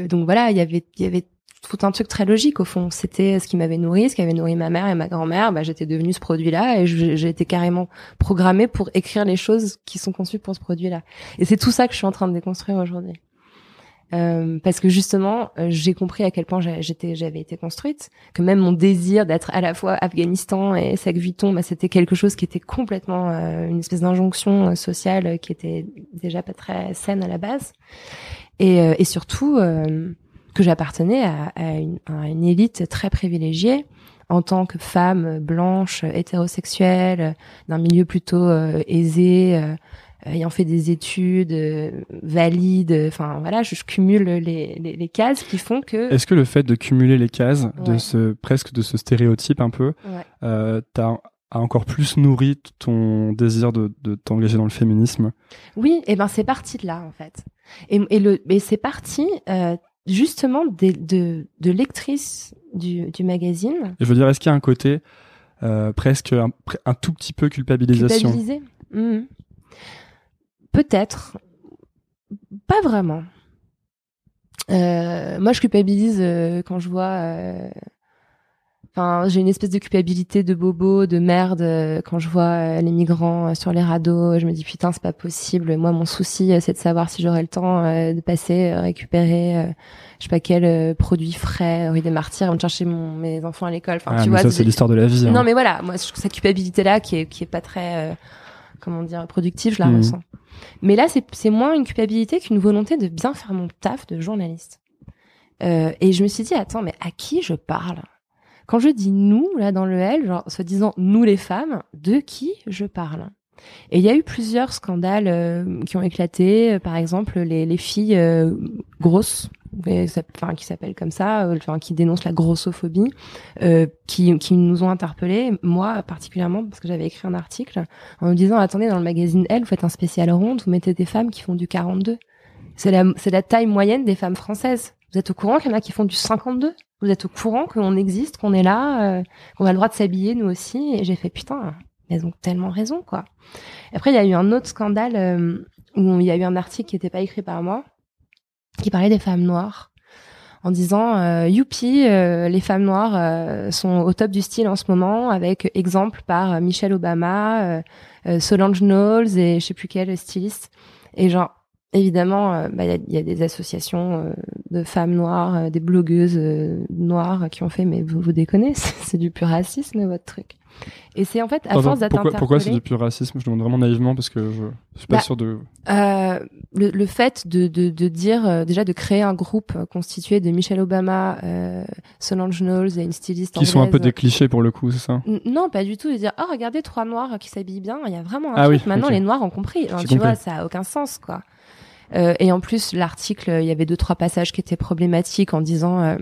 donc voilà, il y avait tout un truc très logique au fond. C'était ce qui m'avait nourri, ce qui avait nourri ma mère et ma grand-mère. Bah, j'étais devenue ce produit-là et j'ai été carrément programmée pour écrire les choses qui sont conçues pour ce produit-là. Et c'est tout ça que je suis en train de déconstruire aujourd'hui. Parce que justement, j'ai compris à quel point j'avais été construite, que même mon désir d'être à la fois Afghanistan et sac Vuitton, bah, c'était quelque chose qui était complètement une espèce d'injonction sociale qui était déjà pas très saine à la base, et surtout que j'appartenais à une élite très privilégiée en tant que femme blanche, hétérosexuelle, d'un milieu plutôt aisé. Ayant fait des études valides, enfin voilà, je cumule les cases qui font que... Est-ce que le fait de cumuler les cases, de ce stéréotype un peu, a encore plus nourri ton désir de t'engager dans le féminisme ? Oui, et ben c'est parti de là en fait. Et c'est parti justement de lectrice du magazine. Et je veux dire, est-ce qu'il y a un côté presque un tout petit peu culpabilisation ? Culpabilisé ? Peut-être, pas vraiment. Moi, je culpabilise quand je vois Enfin, j'ai une espèce de culpabilité de bobo, de merde quand je vois les migrants sur les radeaux. Je me dis putain, c'est pas possible. Moi, mon souci, c'est de savoir si j'aurai le temps de passer récupérer, je sais pas quel produit frais, rue des Martyrs, me chercher mes enfants à l'école. Enfin, tu vois, ça c'est l'histoire de la vie. Hein. Non, mais voilà, moi, cette culpabilité-là qui est pas très, comment dire, productive, je la ressens. Mais là, c'est moins une culpabilité qu'une volonté de bien faire mon taf de journaliste. Et je me suis dit attends, mais à qui je parle? Quand je dis « nous », là, dans le « elle », genre, soi-disant « nous les femmes », de qui je parle? Et il y a eu plusieurs scandales qui ont éclaté. Par exemple, les filles grosses, enfin, qui s'appellent comme ça, enfin, qui dénoncent la grossophobie, qui nous ont interpellés, moi particulièrement, parce que j'avais écrit un article, en me disant « Attendez, dans le magazine « Elle », vous faites un spécial ronde, vous mettez des femmes qui font du 42. C'est la taille moyenne des femmes françaises. Vous êtes au courant qu'il y en a qui font du 52? Vous êtes au courant qu'on existe, qu'on est là, qu'on a le droit de s'habiller, nous aussi. Et j'ai fait, putain, elles ont tellement raison, quoi. Après, il y a eu un autre scandale où il y a eu un article qui n'était pas écrit par moi, qui parlait des femmes noires, en disant, youpi, les femmes noires sont au top du style en ce moment, avec exemple par Michelle Obama, Solange Knowles et je sais plus quel styliste. Et genre, évidemment, bah, y a des associations de femmes noires, des blogueuses noires qui ont fait, mais vous déconnez, c'est du pur racisme, votre truc. Et c'est en fait, à force d'être interpellé... Pourquoi c'est du pur racisme? Je demande vraiment naïvement parce que je suis pas sûre de... Le fait de dire, déjà de créer un groupe constitué de Michelle Obama, Solange Knowles et une styliste qui anglaise... Qui sont un peu des clichés pour le coup, c'est ça? Non, pas du tout. De dire, oh regardez, trois noirs qui s'habillent bien, il y a vraiment un truc. Oui, maintenant, okay. Les noirs ont compris. Enfin, tu vois, ça a aucun sens, quoi. Et en plus, l'article, il y avait 2-3 passages qui étaient problématiques en disant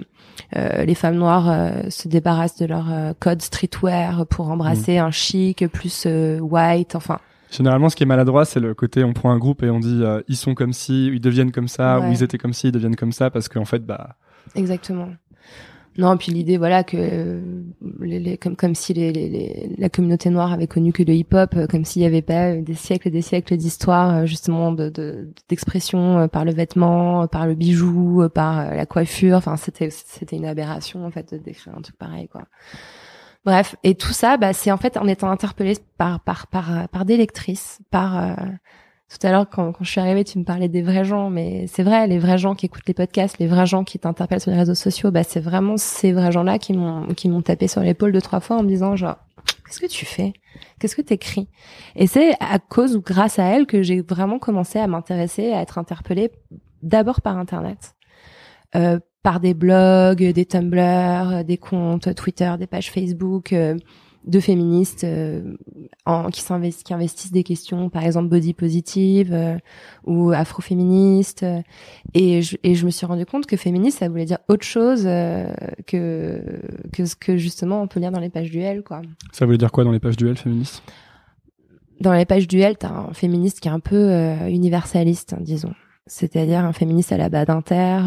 les femmes noires se débarrassent de leur code streetwear pour embrasser un chic plus white, enfin. Généralement, ce qui est maladroit, c'est le côté on prend un groupe et on dit ils sont comme ci, ils deviennent comme ça, ou ils étaient comme ci, ils deviennent comme ça, parce qu'en fait, bah. Exactement. Non, puis l'idée, voilà, que comme si la communauté noire avait connu que le hip-hop, comme s'il n'y avait pas des siècles et des siècles d'histoire, justement, d'expression par le vêtement, par le bijou, par la coiffure. Enfin, c'était une aberration, en fait, d'écrire un truc pareil, quoi. Bref, et tout ça, bah, c'est en fait en étant interpellée par des lectrices, tout à l'heure, quand je suis arrivée, tu me parlais des vrais gens, mais c'est vrai, les vrais gens qui écoutent les podcasts, les vrais gens qui t'interpellent sur les réseaux sociaux, bah, c'est vraiment ces vrais gens-là qui m'ont tapé sur l'épaule 2-3 fois en me disant, genre, qu'est-ce que tu fais? Qu'est-ce que t'écris? Et c'est à cause ou grâce à elle que j'ai vraiment commencé à m'intéresser, à être interpellée d'abord par Internet. Par des blogs, des Tumblr, des comptes Twitter, des pages Facebook, de féministes qui investissent des questions, par exemple body positive ou afroféministe, et je me suis rendu compte que féministe, ça voulait dire autre chose que ce que justement on peut lire dans les pages du Elle, quoi. Ça voulait dire quoi dans les pages du Elle, féministe? Dans les pages du Elle, t'as un féministe qui est un peu universaliste, hein, disons. C'est-à-dire un féministe à la Badinter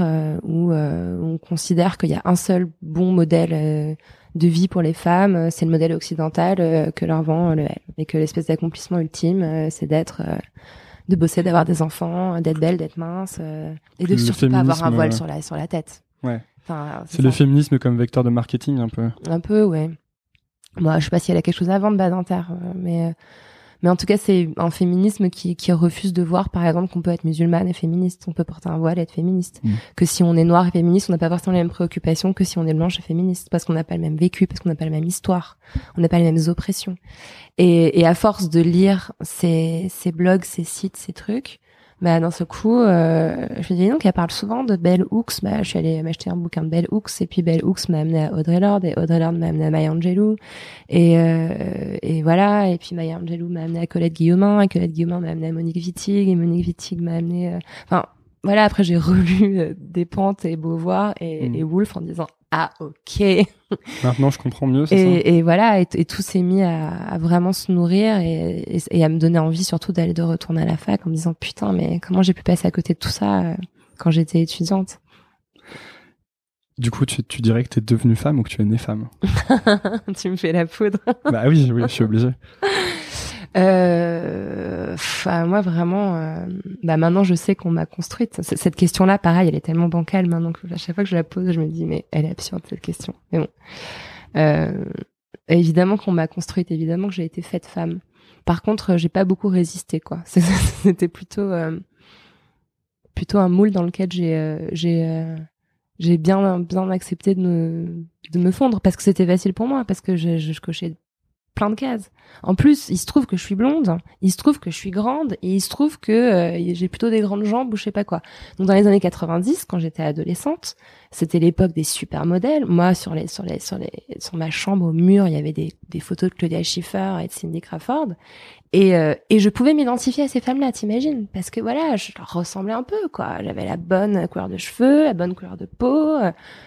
où on considère qu'il y a un seul bon modèle de vie pour les femmes, c'est le modèle occidental que leur vend le Elle. Et que l'espèce d'accomplissement ultime, c'est d'être, de bosser, d'avoir des enfants, d'être belle, d'être mince, et de surtout pas avoir un voile sur la tête. Ouais. Enfin, c'est le féminisme comme vecteur de marketing, un peu. Un peu, ouais. Moi, je sais pas si elle a quelque chose à vendre, Badinter, mais en tout cas, c'est un féminisme qui refuse de voir, par exemple, qu'on peut être musulmane et féministe, on peut porter un voile et être féministe. Que si on est noir et féministe, on n'a pas forcément les mêmes préoccupations que si on est blanche et féministe, parce qu'on n'a pas le même vécu, parce qu'on n'a pas la même histoire, on n'a pas les mêmes oppressions. Et à force de lire ces blogs, ces sites, ces trucs, bah, dans ce coup, je me dis donc, elle parle souvent de bell hooks. Bah, je suis allée m'acheter un bouquin de bell hooks, et puis bell hooks m'a amené à Audre Lorde, et Audre Lorde m'a amené à Maya Angelou, et voilà, et puis Maya Angelou m'a amené à Colette Guillaumin, et Colette Guillaumin m'a amené à Monique Wittig, et Monique Wittig m'a amené, enfin, voilà, après j'ai relu Despentes et Beauvoir et Woolf en disant, ah, ok. Maintenant, je comprends mieux, c'est ça. Et voilà, et tout s'est mis à vraiment se nourrir et à me donner envie surtout de retourner à la fac en me disant, putain, mais comment j'ai pu passer à côté de tout ça quand j'étais étudiante? Du coup, tu dirais que t'es devenue femme ou que tu es née femme? Tu me fais la poudre. Bah oui, je suis obligée. Moi vraiment, bah maintenant je sais qu'on m'a construite. Cette question-là, pareil, elle est tellement bancale maintenant que à chaque fois que je la pose, je me dis mais elle est absurde cette question. Mais bon, Évidemment qu'on m'a construite, évidemment que j'ai été faite femme. Par contre, j'ai pas beaucoup résisté, quoi. C'était plutôt un moule dans lequel j'ai bien accepté de me fondre, parce que c'était facile pour moi, parce que je cochais plein de cases. En plus, il se trouve que je suis blonde, il se trouve que je suis grande, et il se trouve que j'ai plutôt des grandes jambes ou je sais pas quoi. Donc dans les années 90, quand j'étais adolescente, c'était l'époque des supermodèles. Moi, sur ma chambre au mur, il y avait des photos de Claudia Schiffer et de Cindy Crawford, et je pouvais m'identifier à ces femmes-là, t'imagines, parce que voilà, je leur ressemblais un peu, quoi. J'avais la bonne couleur de cheveux, la bonne couleur de peau,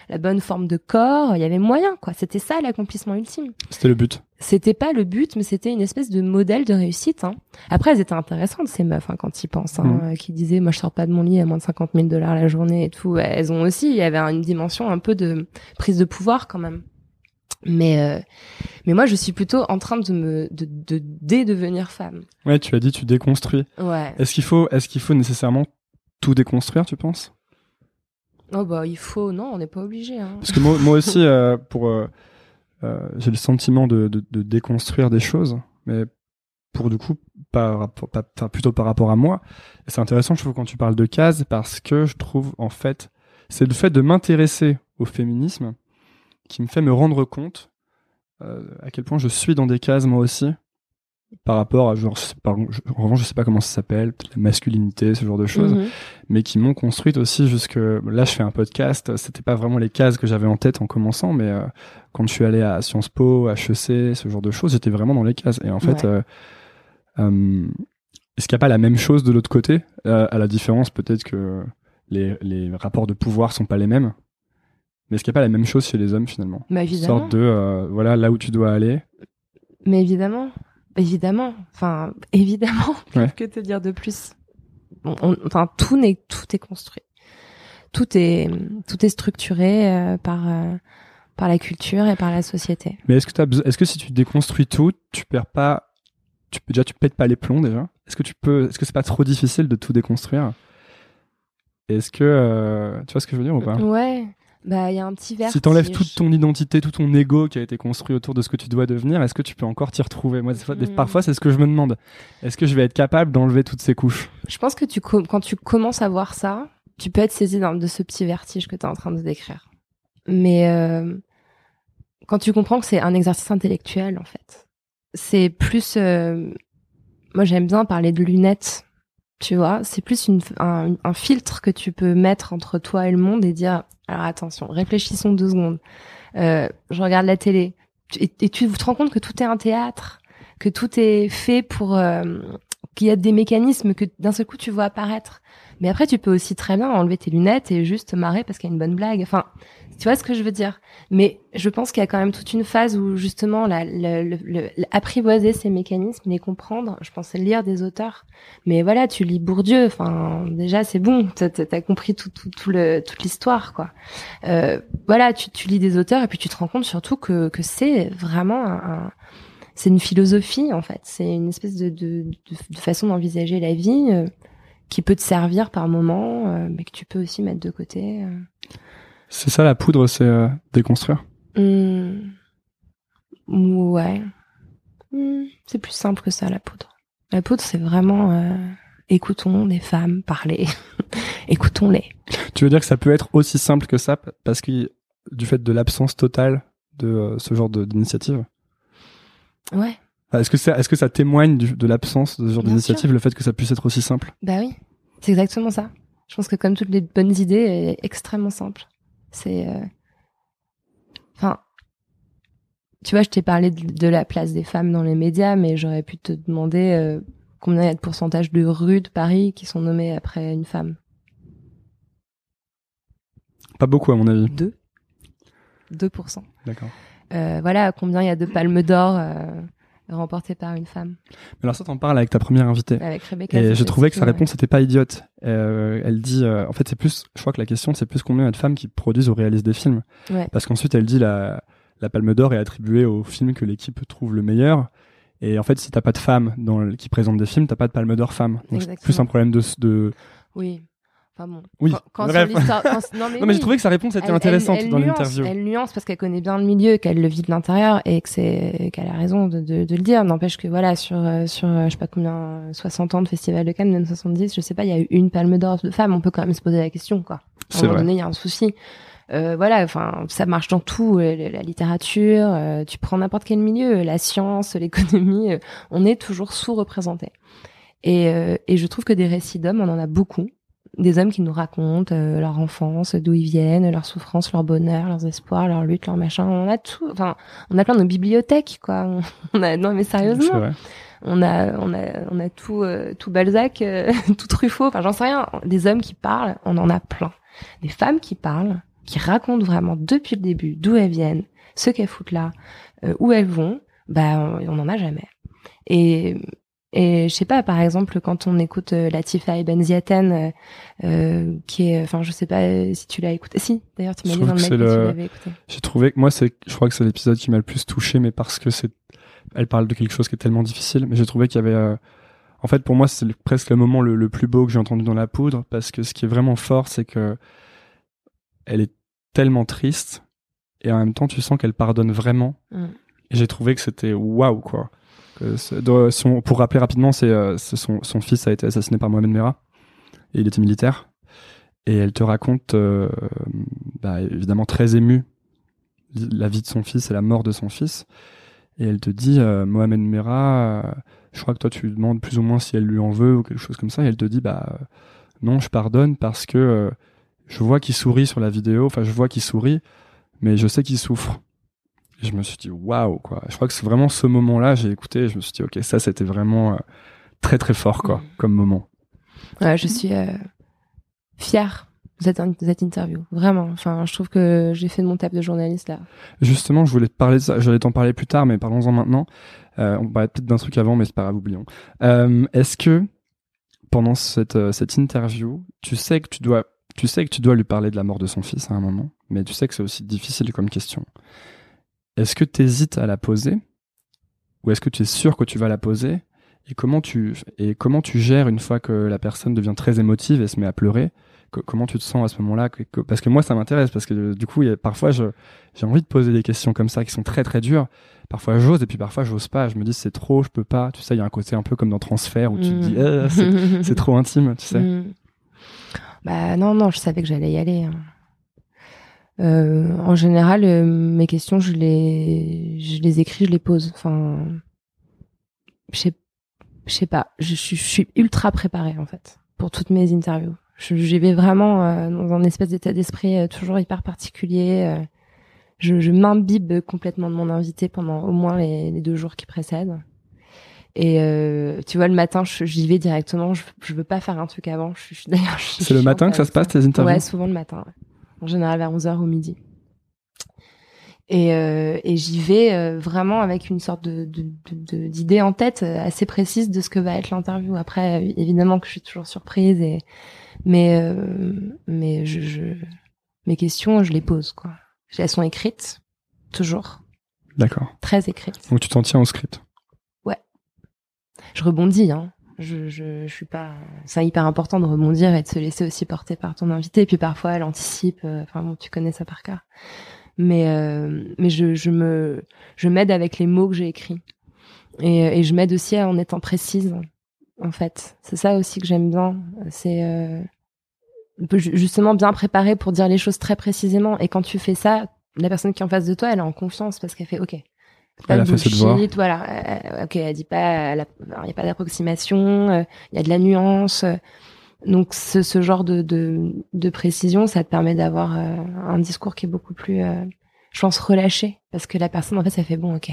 la bonne forme de corps. Il y avait moyen, quoi. C'était ça l'accomplissement ultime. C'était le but. C'était pas le but, mais c'était une espèce de modèle de réussite, hein. Après, elles étaient intéressantes, ces meufs, hein, quand ils pensent, hein, qui disaient, moi, je sors pas de mon lit à moins de $50,000 la journée et tout. Elles ont aussi, il y avait une dimension un peu de prise de pouvoir, quand même. Mais moi, je suis plutôt en train de dédevenir femme. Ouais, tu as dit, tu déconstruis. Ouais. Est-ce qu'il faut nécessairement tout déconstruire, tu penses? Oh, bah, non, on n'est pas obligé, hein. Parce que moi aussi, j'ai le sentiment de déconstruire des choses, mais pour du coup plutôt par rapport à moi. Et c'est intéressant, je trouve, quand tu parles de cases, parce que je trouve, en fait, c'est le fait de m'intéresser au féminisme qui me fait me rendre compte à quel point je suis dans des cases, moi aussi, par rapport à, en revanche, je sais pas comment ça s'appelle, peut-être la masculinité, ce genre de choses, mais qui m'ont construite aussi jusque... Là, je fais un podcast, c'était pas vraiment les cases que j'avais en tête en commençant, mais quand je suis allé à Sciences Po, HEC, ce genre de choses, j'étais vraiment dans les cases. Et en fait, est-ce qu'il n'y a pas la même chose de l'autre côté, à la différence peut-être que les rapports de pouvoir sont pas les mêmes, mais est-ce qu'il n'y a pas la même chose chez les hommes, finalement? Bah, évidemment. Une sorte de, voilà, là où tu dois aller. Mais évidemment... Évidemment, ouais. Que te dire de plus? Tout est construit. Tout est structuré par la culture et par la société. Mais est-ce que si tu déconstruis tout, tu pètes pas les plombs, déjà? Est-ce que c'est pas trop difficile de tout déconstruire? Est-ce que, tu vois ce que je veux dire ou pas? Ouais. Bah, il y a un petit vertige. Si t'enlèves toute ton identité, tout ton ego qui a été construit autour de ce que tu dois devenir, est-ce que tu peux encore t'y retrouver? Moi, parfois, c'est ce que je me demande. Est-ce que je vais être capable d'enlever toutes ces couches? Je pense que quand tu commences à voir ça, tu peux être saisi de ce petit vertige que t'es en train de décrire. Mais quand tu comprends que c'est un exercice intellectuel, en fait, c'est plus... moi, j'aime bien parler de lunettes. Tu vois, c'est plus un filtre que tu peux mettre entre toi et le monde et dire, alors attention, réfléchissons 2 secondes. Je regarde la télé. Et tu te rends compte que tout est un théâtre, que tout est fait pour... qu'il y a des mécanismes que d'un seul coup tu vois apparaître. Mais après, tu peux aussi très bien enlever tes lunettes et juste te marrer parce qu'il y a une bonne blague. Enfin, tu vois ce que je veux dire? Mais je pense qu'il y a quand même toute une phase où justement apprivoiser ces mécanismes, les comprendre. Je pensais lire des auteurs, mais voilà, tu lis Bourdieu. Enfin, déjà c'est bon, t'as compris toute l'histoire, quoi. Voilà, tu lis des auteurs et puis tu te rends compte surtout que c'est vraiment c'est une philosophie, en fait. C'est une espèce de façon d'envisager la vie qui peut te servir par moment, mais que tu peux aussi mettre de côté. C'est ça, la poudre, c'est déconstruire? Ouais. C'est plus simple que ça, la poudre. La poudre, c'est vraiment écoutons les femmes parler. Écoutons-les. Tu veux dire que ça peut être aussi simple que ça, parce que du fait de l'absence totale de ce genre d'initiative? Ouais. Est-ce que ça témoigne de l'absence de ce genre d'initiative, le fait que ça puisse être aussi simple? Bah oui, c'est exactement ça. Je pense que comme toutes les bonnes idées, elle est extrêmement simple. C'est... Enfin... Tu vois, je t'ai parlé de la place des femmes dans les médias, mais j'aurais pu te demander combien il y a de pourcentage de rues de Paris qui sont nommées après une femme. Pas beaucoup, à mon avis. 2%. D'accord. Voilà, combien il y a de palmes d'or remportées par une femme. Alors ça, t'en parles avec ta première invitée. Avec Rebecca. Et je trouvais que sa réponse n'était pas idiote. Elle dit, en fait, c'est plus, je crois que la question, c'est plus combien il y a de femmes qui produisent ou réalisent des films. Ouais. Parce qu'ensuite, elle dit la palme d'or est attribuée au film que l'équipe trouve le meilleur. Et en fait, si t'as pas de femmes qui présentent des films, t'as pas de palme d'or femme. Donc c'est plus un problème de... Oui. Enfin bon, oui. Non mais j'ai trouvé que sa réponse était intéressante elle dans l'interview. Elle nuance parce qu'elle connaît bien le milieu, qu'elle le vit de l'intérieur et qu'elle a raison de le dire. N'empêche que voilà, sur je sais pas combien, 60 ans de Festival de Cannes, même 70, je sais pas, il y a eu une palme d'or de femmes. On peut quand même se poser la question, quoi. À un moment donné, il y a un souci. Voilà, enfin, ça marche dans tout, la littérature, tu prends n'importe quel milieu, la science, l'économie, on est toujours sous-représenté. Et je trouve que des récits d'hommes, on en a beaucoup. Des hommes qui nous racontent leur enfance, d'où ils viennent, leurs souffrances, leur bonheur, leurs espoirs, leurs luttes, leurs machins. On a tout. Enfin, on a plein de bibliothèques, quoi. Non, mais sérieusement. On a tout Balzac, tout Truffaut. Enfin, j'en sais rien. Des hommes qui parlent, on en a plein. Des femmes qui parlent, qui racontent vraiment depuis le début d'où elles viennent, ce qu'elles foutent là, où elles vont, bah, on n'en a jamais. Et je sais pas, par exemple, quand on écoute Latifa Ebn Ziaten, qui est, enfin, je sais pas si tu l'as écouté. Si, d'ailleurs, tu m'as dit dans le mail que tu l'avais écouté. J'ai trouvé que je crois que c'est l'épisode qui m'a le plus touché, mais parce que elle parle de quelque chose qui est tellement difficile, mais j'ai trouvé qu'il y avait, en fait, pour moi, c'est presque le moment le plus beau que j'ai entendu dans La Poudre, parce que ce qui est vraiment fort, c'est que elle est tellement triste, et en même temps, tu sens qu'elle pardonne vraiment. Mm. Et j'ai trouvé que c'était waouh, quoi. Pour rappeler rapidement, son fils a été assassiné par Mohamed Merah et il était militaire, et elle te raconte évidemment très émue la vie de son fils et la mort de son fils, et elle te dit Mohamed Merah, je crois que toi tu lui demandes plus ou moins si elle lui en veut ou quelque chose comme ça, et elle te dit non, je pardonne parce que je vois qu'il sourit sur la vidéo, enfin je vois qu'il sourit mais je sais qu'il souffre. Je me suis dit waouh, quoi. Je crois que c'est vraiment ce moment-là, j'ai écouté et je me suis dit ok, ça c'était vraiment très très fort, quoi, comme moment. Ouais, je suis fière de cette interview, vraiment. Enfin, je trouve que j'ai fait de mon taf de journaliste là. Justement, je voulais te parler de ça, j'allais t'en parler plus tard, mais parlons-en maintenant. On parlait peut-être d'un truc avant, mais c'est pas grave, oublions. Est-ce que pendant cette interview, tu sais que tu dois lui parler de la mort de son fils à un moment, mais tu sais que c'est aussi difficile comme question. Est-ce que tu hésites à la poser, ou est-ce que tu es sûr que tu vas la poser, et comment tu gères une fois que la personne devient très émotive et se met à pleurer, comment tu te sens à ce moment-là, parce que moi ça m'intéresse, parce que du coup parfois j'ai envie de poser des questions comme ça qui sont très très dures, parfois j'ose et puis parfois j'ose pas, je me dis c'est trop, je peux pas, tu sais, il y a un côté un peu comme dans Transfert où tu te dis c'est trop intime, tu sais. Bah non, je savais que j'allais y aller, hein. En général, mes questions, je les écris, je les pose. Enfin, je sais pas. Je suis ultra préparée en fait pour toutes mes interviews. J'y vais vraiment dans un espèce d'état d'esprit toujours hyper particulier. Je m'imbibe complètement de mon invité pendant au moins les 2 jours qui précèdent. Et tu vois, le matin, j'y vais directement. Je veux pas faire un truc avant. D'ailleurs, c'est le matin que ça se passe, tes interviews ? Ouais, souvent le matin. Ouais. En général vers 11h au midi. Et j'y vais vraiment avec une sorte d'idée en tête assez précise de ce que va être l'interview. Après, évidemment que je suis toujours surprise, mais mes questions, je les pose, quoi. Elles sont écrites, toujours. D'accord. Très écrites. Donc tu t'en tiens au script. Ouais. Je rebondis, hein. Je suis pas, c'est hyper important de rebondir et de se laisser aussi porter par ton invité, et puis parfois elle anticipe, enfin bon, tu connais ça par cœur, mais je m'aide avec les mots que j'ai écrits, et je m'aide aussi en étant précise, en fait. C'est ça aussi que j'aime bien, c'est justement bien préparé pour dire les choses très précisément, et quand tu fais ça, la personne qui est en face de toi, elle est en confiance parce qu'elle fait ok, elle a fait ses devoirs. Voilà. Ok, elle dit pas, il n'y a pas d'approximation, il y a de la nuance. Donc, ce genre de précision, ça te permet d'avoir un discours qui est beaucoup plus, je pense, relâché. Parce que la personne, en fait, ça fait bon, ok.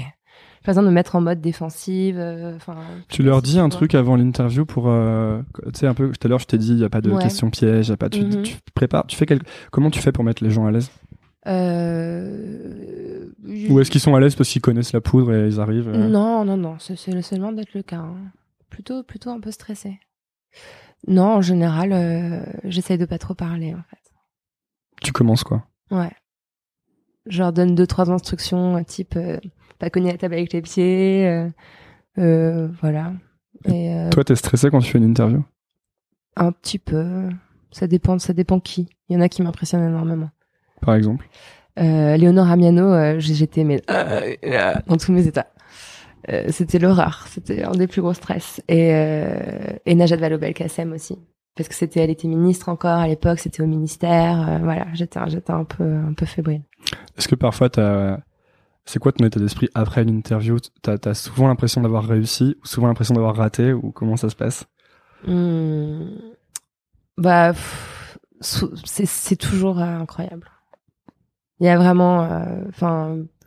Pas besoin de me mettre en mode défensive. Tu leur dis un truc avant l'interview pour, tu sais, un peu, tout à l'heure, je t'ai dit, il n'y a pas de questions pièges, il n'y a pas, tu prépares, tu fais comment tu fais pour mettre les gens à l'aise? Ou est-ce qu'ils sont à l'aise parce qu'ils connaissent La Poudre et ils arrivent Non, c'est seulement d'être le cas, hein. Plutôt un peu stressé. Non, en général, j'essaye de pas trop parler, en fait. Tu commences, quoi. Ouais. Je leur donne 2-3 instructions, type pas cogner la table avec les pieds, voilà. Et toi, t'es stressé quand tu fais une interview ? Un petit peu. Ça dépend qui. Il y en a qui m'impressionnent énormément. Par exemple Leonora Miano, j'étais dans tous mes états. C'était l'horreur. C'était un des plus gros stress. Et Najat Vallaud-Belkacem aussi. Parce que elle était ministre encore à l'époque, c'était au ministère. Voilà, j'étais un peu fébrile. Est-ce que parfois c'est quoi ton état d'esprit après une interview? T'as souvent l'impression d'avoir réussi ou souvent l'impression d'avoir raté, ou comment ça se passe? C'est toujours incroyable. Il y a vraiment,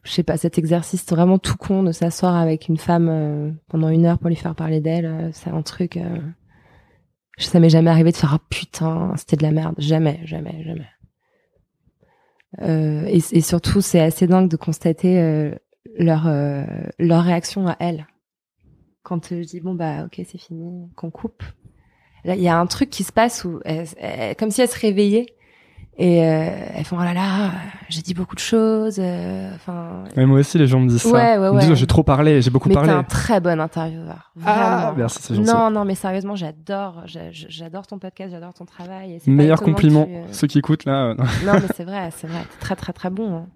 cet exercice vraiment tout con de s'asseoir avec une femme pendant une heure pour lui faire parler d'elle, c'est un truc. Ça m'est jamais arrivé de faire ah putain, c'était de la merde, jamais. Et surtout, c'est assez dingue de constater leur réaction à elle. Quand je dis bon bah ok c'est fini, qu'on coupe. Là, il y a un truc qui se passe où elle, comme si elle se réveillait et elles font oh là là, j'ai dit beaucoup de choses. Mais moi aussi les gens me disent ça. Ouais. Ils me disent, j'ai trop parlé, j'ai beaucoup parlé. Mais t'es un très bon intervieweur. Vraiment. Ah merci, c'est gentil. Non mais sérieusement j'adore ton podcast, j'adore ton travail. Meilleur compliment, ceux qui écoutent là. Non mais c'est vrai, t'es très très très bon. Hein.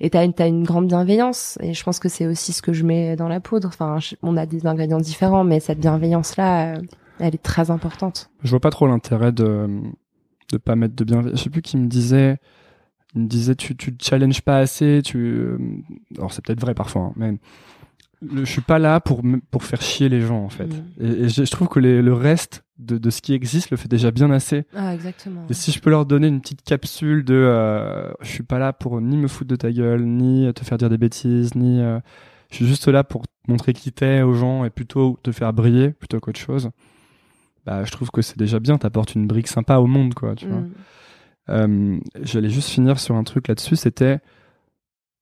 Et t'as une grande bienveillance et je pense que c'est aussi ce que je mets dans la poudre. On a des ingrédients différents mais cette bienveillance là. Elle est très importante. Je vois pas trop l'intérêt de pas mettre de bienveillance. Je sais plus qui me disait. Il me disait tu te challenges pas assez. Alors c'est peut-être vrai parfois, hein, mais je suis pas là pour faire chier les gens en fait. Mmh. Et je trouve que le reste de ce qui existe le fait déjà bien assez. Ah exactement. Et si je peux leur donner une petite capsule de je suis pas là pour ni me foutre de ta gueule, ni te faire dire des bêtises, ni je suis juste là pour montrer qui t'es aux gens et plutôt te faire briller plutôt qu'autre chose. Bah, je trouve que c'est déjà bien, t'apportes une brique sympa au monde, quoi, tu vois. J'allais juste finir sur un truc là-dessus, c'était...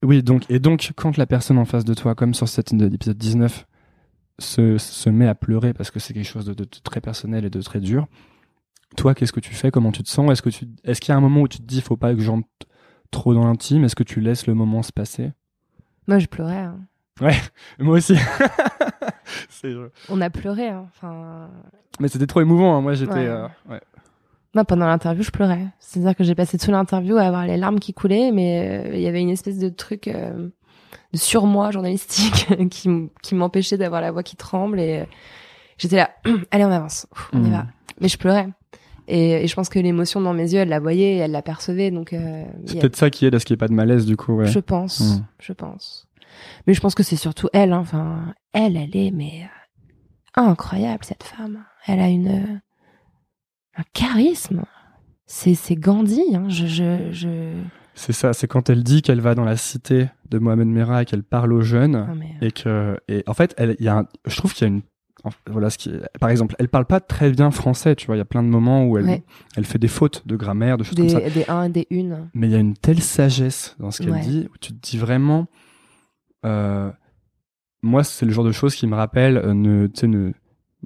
Oui, donc, quand la personne en face de toi, comme sur cet épisode 19, se met à pleurer parce que c'est quelque chose de très personnel et de très dur, toi, qu'est-ce que tu fais? Comment tu te sens? Est-ce qu'il y a un moment où tu te dis, faut pas que j'entre trop dans l'intime? Est-ce que tu laisses le moment se passer? Moi, je pleurais, hein. Ouais, moi aussi. On a pleuré, hein. Mais c'était trop émouvant, hein. Moi j'étais... Ouais. Moi, pendant l'interview, je pleurais. C'est-à-dire que j'ai passé toute l'interview à avoir les larmes qui coulaient, mais il y avait une espèce de truc de surmoi journalistique qui m'empêchait d'avoir la voix qui tremble et j'étais là, allez on avance, on y va. Mais je pleurais. Et je pense que l'émotion dans mes yeux, elle la voyait et elle la percevait. Donc, c'est peut-être ça qui aide à ce qu'il n'y ait pas de malaise du coup. Ouais. Je pense. Mais je pense que c'est surtout elle, hein. Elle est incroyable cette femme. Elle a un charisme. C'est Gandhi. Hein. C'est ça. C'est quand elle dit qu'elle va dans la cité de Mohamed Merah et qu'elle parle aux jeunes et en fait, je trouve qu'il y a une. Voilà par exemple, elle parle pas très bien français, tu vois. Il y a plein de moments où elle fait des fautes de grammaire, de choses comme ça. Des uns, des unes. Mais il y a une telle sagesse dans ce qu'elle dit où tu te dis vraiment. Moi, c'est le genre de choses qui me rappelle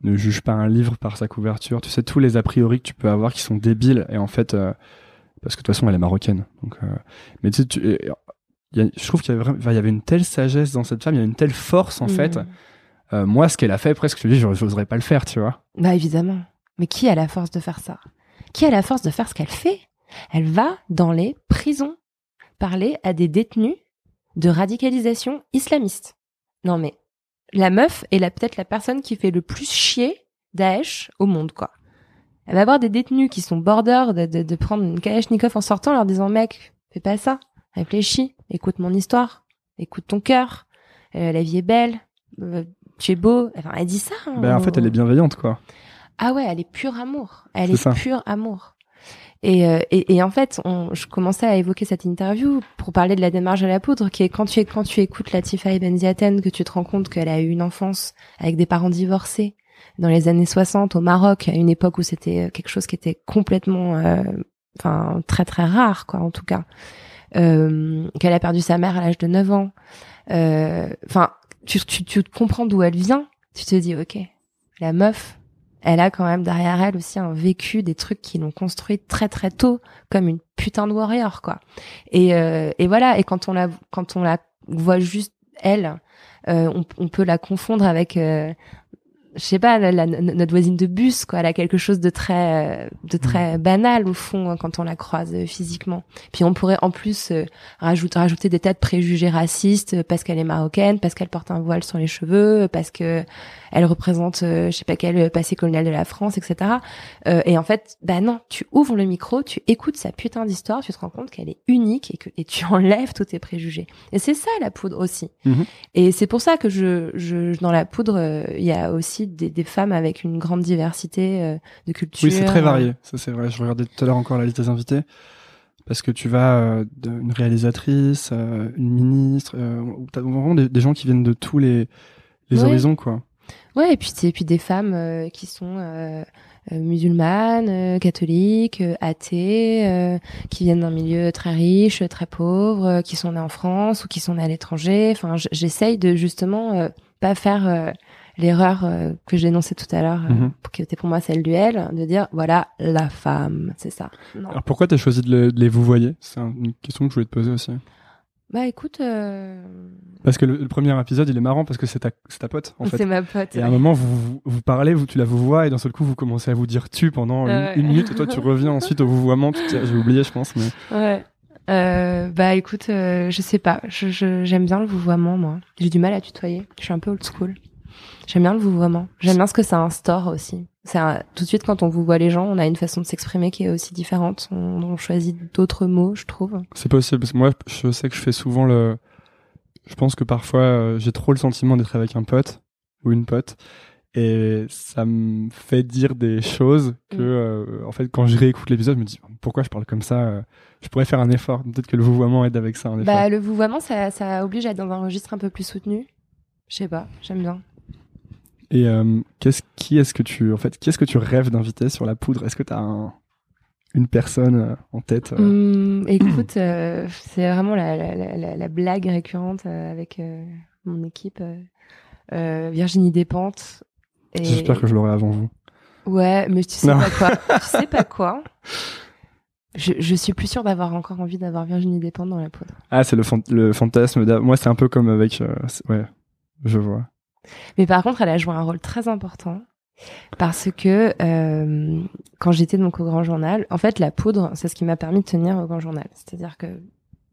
ne juge pas un livre par sa couverture. Tu sais, tous les a priori que tu peux avoir qui sont débiles. Et en fait, parce que de toute façon, elle est marocaine. Donc, mais tu sais, je trouve qu'il y avait une telle sagesse dans cette femme, il y a une telle force en fait. Moi, ce qu'elle a fait, presque, je me dis, j'oserais pas le faire, tu vois. Bah évidemment. Mais qui a la force de faire ça? Qui a la force de faire ce qu'elle fait? Elle va dans les prisons parler à des détenus de radicalisation islamiste. Non mais, la meuf est peut-être la personne qui fait le plus chier Daesh au monde, quoi. Elle va avoir des détenus qui sont border de prendre une Kalachnikov en sortant, leur disant « Mec, fais pas ça, réfléchis, écoute mon histoire, écoute ton cœur, la vie est belle, tu es beau. » Elle dit ça. Hein, en fait, elle est bienveillante, quoi. Ah ouais, elle est pur amour. Pur amour. Et en fait, je commençais à évoquer cette interview pour parler de la démarche de la poudre, qui est quand tu écoutes Latifa Ibn Ziaten, que tu te rends compte qu'elle a eu une enfance avec des parents divorcés dans les années 60 au Maroc, à une époque où c'était quelque chose qui était complètement, très très rare, quoi, en tout cas, qu'elle a perdu sa mère à l'âge de 9 ans. Tu comprends d'où elle vient. Tu te dis, ok, la meuf. Elle a quand même derrière elle aussi un vécu, des trucs qui l'ont construite très très tôt, comme une putain de warrior, quoi. Et voilà. Et quand on la voit juste elle, on peut la confondre avec je sais pas, notre voisine de bus, quoi. Elle a quelque chose de très banal au fond quand on la croise physiquement. Puis on pourrait en plus rajouter des tas de préjugés racistes parce qu'elle est marocaine, parce qu'elle porte un voile sur les cheveux, parce que elle représente je sais pas quel passé colonial de la France, etc. Et en fait, bah non, tu ouvres le micro, tu écoutes sa putain d'histoire, tu te rends compte qu'elle est unique et tu enlèves tous tes préjugés. Et c'est ça La Poudre aussi. Mmh. Et c'est pour ça que dans La Poudre, il y a aussi des femmes avec une grande diversité de culture. Oui, c'est très varié, ça c'est vrai. Je regardais tout à l'heure encore la liste des invités, parce que tu vas d'une réalisatrice, une ministre, t'as vraiment des gens qui viennent de tous les horizons, quoi. Ouais, et puis des femmes qui sont musulmanes, catholiques, athées, qui viennent d'un milieu très riche, très pauvre, qui sont nées en France ou qui sont nées à l'étranger. Enfin, j'essaye de justement pas faire l'erreur que j'ai énoncée tout à l'heure, qui était pour moi celle du Elle, de dire voilà la femme, c'est ça. Non. Alors pourquoi t'as choisi de les vouvoyer ? C'est une question que je voulais te poser aussi. Bah écoute... Parce que le premier épisode, il est marrant parce que c'est ta pote, en fait. C'est ma pote. Et à un moment, vous parlez, tu la vouvoies, et d'un seul coup, vous commencez à vous dire tu pendant une minute, et toi, tu reviens ensuite au vouvoiement. J'ai oublié, je pense. Mais... Ouais. Bah écoute, je sais pas. J'aime bien le vouvoiement, moi. J'ai du mal à tutoyer. Je suis un peu old school. J'aime bien le vouvoiement. J'aime bien ce que ça instaure aussi. Tout de suite, quand on vouvoie les gens, on a une façon de s'exprimer qui est aussi différente. On choisit d'autres mots, je trouve. C'est possible, parce que moi, je sais que je fais souvent le... Je pense que parfois, j'ai trop le sentiment d'être avec un pote ou une pote, et ça me fait dire des choses que, en fait, quand je réécoute l'épisode, je me dis pourquoi je parle comme ça. Je pourrais faire un effort. Peut-être que le vouvoiement aide avec ça. Un effort. Bah, le vouvoiement, ça oblige à être dans un registre un peu plus soutenu. Je sais pas, j'aime bien. Et qui est-ce que tu rêves d'inviter sur La Poudre ? Est-ce que tu as une personne en tête ? Écoute, c'est vraiment la blague récurrente avec mon équipe, Virginie Despentes. Et... J'espère que je l'aurai avant vous. Ouais, mais tu sais pas quoi. Je suis plus sûre d'avoir encore envie d'avoir Virginie Despentes dans La Poudre. Ah, c'est le fantasme. Moi, c'est un peu comme avec... ouais, je vois. Mais par contre, elle a joué un rôle très important parce que quand j'étais donc au Grand Journal, en fait, La Poudre, c'est ce qui m'a permis de tenir au Grand Journal. C'est-à-dire que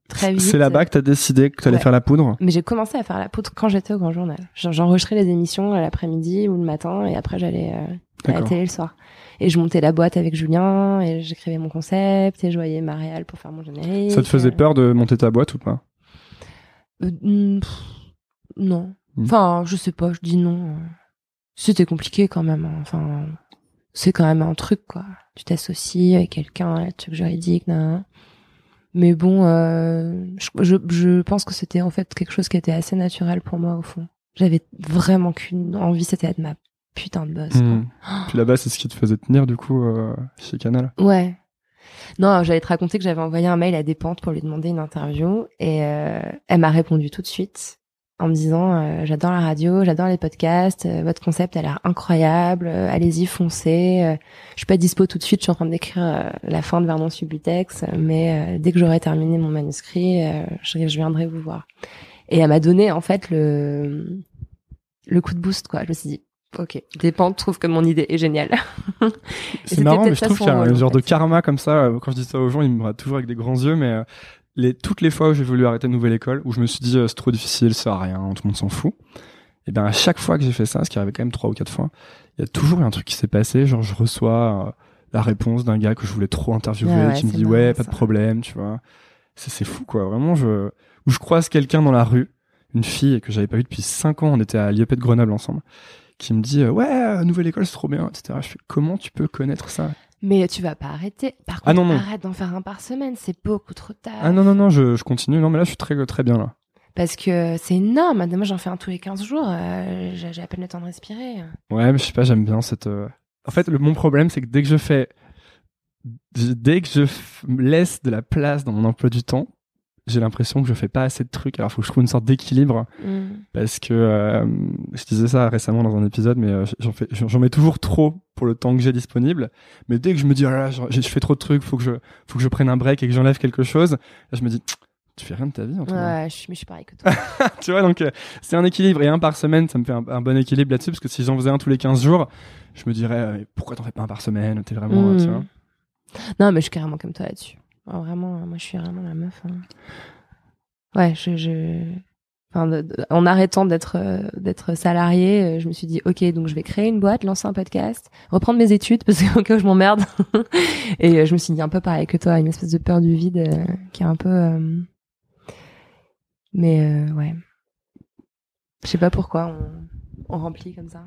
très vite... C'est là-bas que t'as décidé que t'allais faire La Poudre ? Mais j'ai commencé à faire La Poudre quand j'étais au Grand Journal. J'enregistrais les émissions l'après-midi ou le matin et après j'allais à la télé le soir. Et je montais la boîte avec Julien et j'écrivais mon concept et je voyais Marielle pour faire mon générique. Ça te faisait peur de monter ta boîte ou pas ? Non. Enfin, je sais pas, je dis non. C'était compliqué quand même. Enfin, c'est quand même un truc, quoi. Tu t'associes avec quelqu'un, le truc juridique, nan. Mais bon, je pense que c'était en fait quelque chose qui était assez naturel pour moi, au fond. J'avais vraiment qu'une envie, c'était d'être ma putain de boss. Puis là-bas, c'est ce qui te faisait tenir, du coup, chez Canal. Ouais. Non, j'allais te raconter que j'avais envoyé un mail à Despentes pour lui demander une interview. Et elle m'a répondu tout de suite. En me disant j'adore la radio, j'adore les podcasts, votre concept a l'air incroyable, allez-y, foncez. Je suis pas dispo tout de suite, je suis en train d'écrire la fin de Vernon Subutex, mais dès que j'aurai terminé mon manuscrit, je viendrai vous voir. Et elle m'a donné en fait le coup de boost, quoi. Je me suis dit OK, Despentes trouve que mon idée est géniale. C'est marrant, mais je trouve qu'il y a un genre de karma comme ça. Quand je dis ça aux gens, ils me regardent toujours avec des grands yeux, mais toutes les fois où j'ai voulu arrêter Nouvelle École, où je me suis dit c'est trop difficile, ça sert à rien, tout le monde s'en fout, et bien à chaque fois que j'ai fait ça, ce qui arrivait quand même 3 ou 4 fois, il y a toujours un truc qui s'est passé, genre je reçois la réponse d'un gars que je voulais trop interviewer, qui me dit pas de problème, tu vois. C'est fou, quoi, vraiment. Où je croise quelqu'un dans la rue, une fille que j'avais pas vue depuis 5 ans, on était à l'IEP de Grenoble ensemble, qui me dit Nouvelle École c'est trop bien, etc. Je fais comment tu peux connaître ça ? Mais tu vas pas arrêter. Par contre, arrête d'en faire un par semaine, c'est beaucoup trop tard. Ah non, je continue. Non, mais là, je suis très, très bien là. Parce que c'est énorme. Moi, j'en fais un tous les 15 jours. J'ai à peine le temps de respirer. Ouais, mais je sais pas, j'aime bien cette... En fait, mon problème, c'est que dès que je laisse de la place dans mon emploi du temps, j'ai l'impression que je fais pas assez de trucs. Alors, il faut que je trouve une sorte d'équilibre. Parce que, je disais ça récemment dans un épisode, mais j'en mets toujours trop pour le temps que j'ai disponible. Mais dès que je me dis, je fais trop de trucs, faut que je prenne un break et que j'enlève quelque chose, là, je me dis, Tu fais rien de ta vie en tout cas. Ouais, mais je suis pareil que toi. Tu vois, donc c'est un équilibre. Et un par semaine, ça me fait un bon équilibre là-dessus. Parce que si j'en faisais un tous les 15 jours, je me dirais pourquoi t'en fais pas un par semaine? T'es vraiment. Tu vois. Non, mais je suis carrément comme toi là-dessus. Alors, vraiment, moi je suis vraiment la meuf. Hein. Ouais, Enfin, en arrêtant d'être salariée, je me suis dit ok, donc je vais créer une boîte, lancer un podcast, reprendre mes études parce qu'au cas où je m'emmerde. Et je me suis dit un peu pareil que toi, une espèce de peur du vide qui est un peu. Mais ouais, je sais pas pourquoi on remplit comme ça.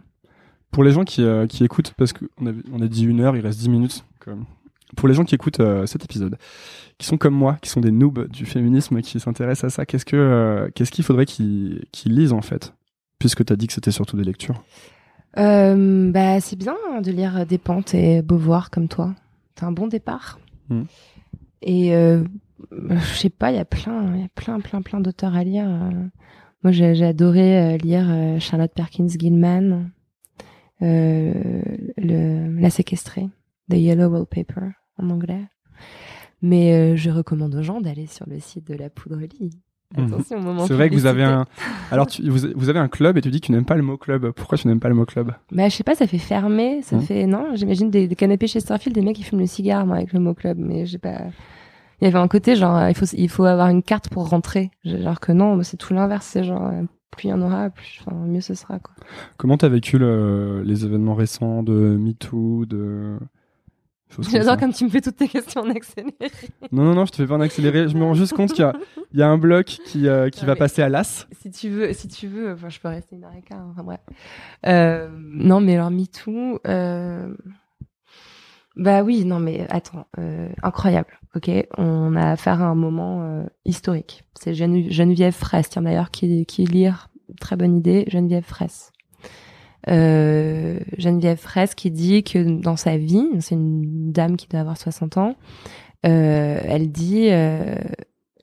Pour les gens qui écoutent, parce qu'on a dit 1 heure, il reste 10 minutes. Comme... Pour les gens qui écoutent cet épisode, qui sont comme moi, qui sont des noobs du féminisme, qui s'intéressent à ça, qu'est-ce qu'il faudrait qu'ils lisent en fait? Puisque tu as dit que c'était surtout des lectures. C'est bien de lire Despentes et Beauvoir comme toi. C'est un bon départ. Mmh. Et je sais pas, il y a plein d'auteurs à lire. Moi, j'ai adoré lire Charlotte Perkins Gilman, La Séquestrée, The Yellow Wallpaper en anglais. Mais je recommande aux gens d'aller sur le site de La Poudre lit. Attention au moment. C'est vrai que vous avez alors vous avez un club et tu dis que tu n'aimes pas le mot club. Pourquoi tu n'aimes pas le mot club? Je sais pas, ça fait fermé, ça fait non, j'imagine des canapés chez Starfield, des mecs qui fument le cigare moi avec le mot club, mais j'ai pas. Il y avait un côté genre il faut avoir une carte pour rentrer. Alors que non, c'est tout l'inverse, c'est genre plus il y en aura, mieux ce sera quoi. Comment t'as vécu les événements récents de MeToo, de J'adore comme tu me fais toutes tes questions en accéléré. Non, je te fais pas en accéléré. Je me rends juste compte qu'il y a un bloc qui va passer à l'as. Si tu veux, je peux rester une heure et quart. Enfin bref. Non, mais alors MeToo. Oui, non, mais attends, incroyable. Ok, on a affaire à un moment historique. C'est Geneviève Fraisse. Tiens d'ailleurs qui lire. Très bonne idée, Geneviève Fraisse. Geneviève Fraisse qui dit que dans sa vie, c'est une dame qui doit avoir 60 ans, elle dit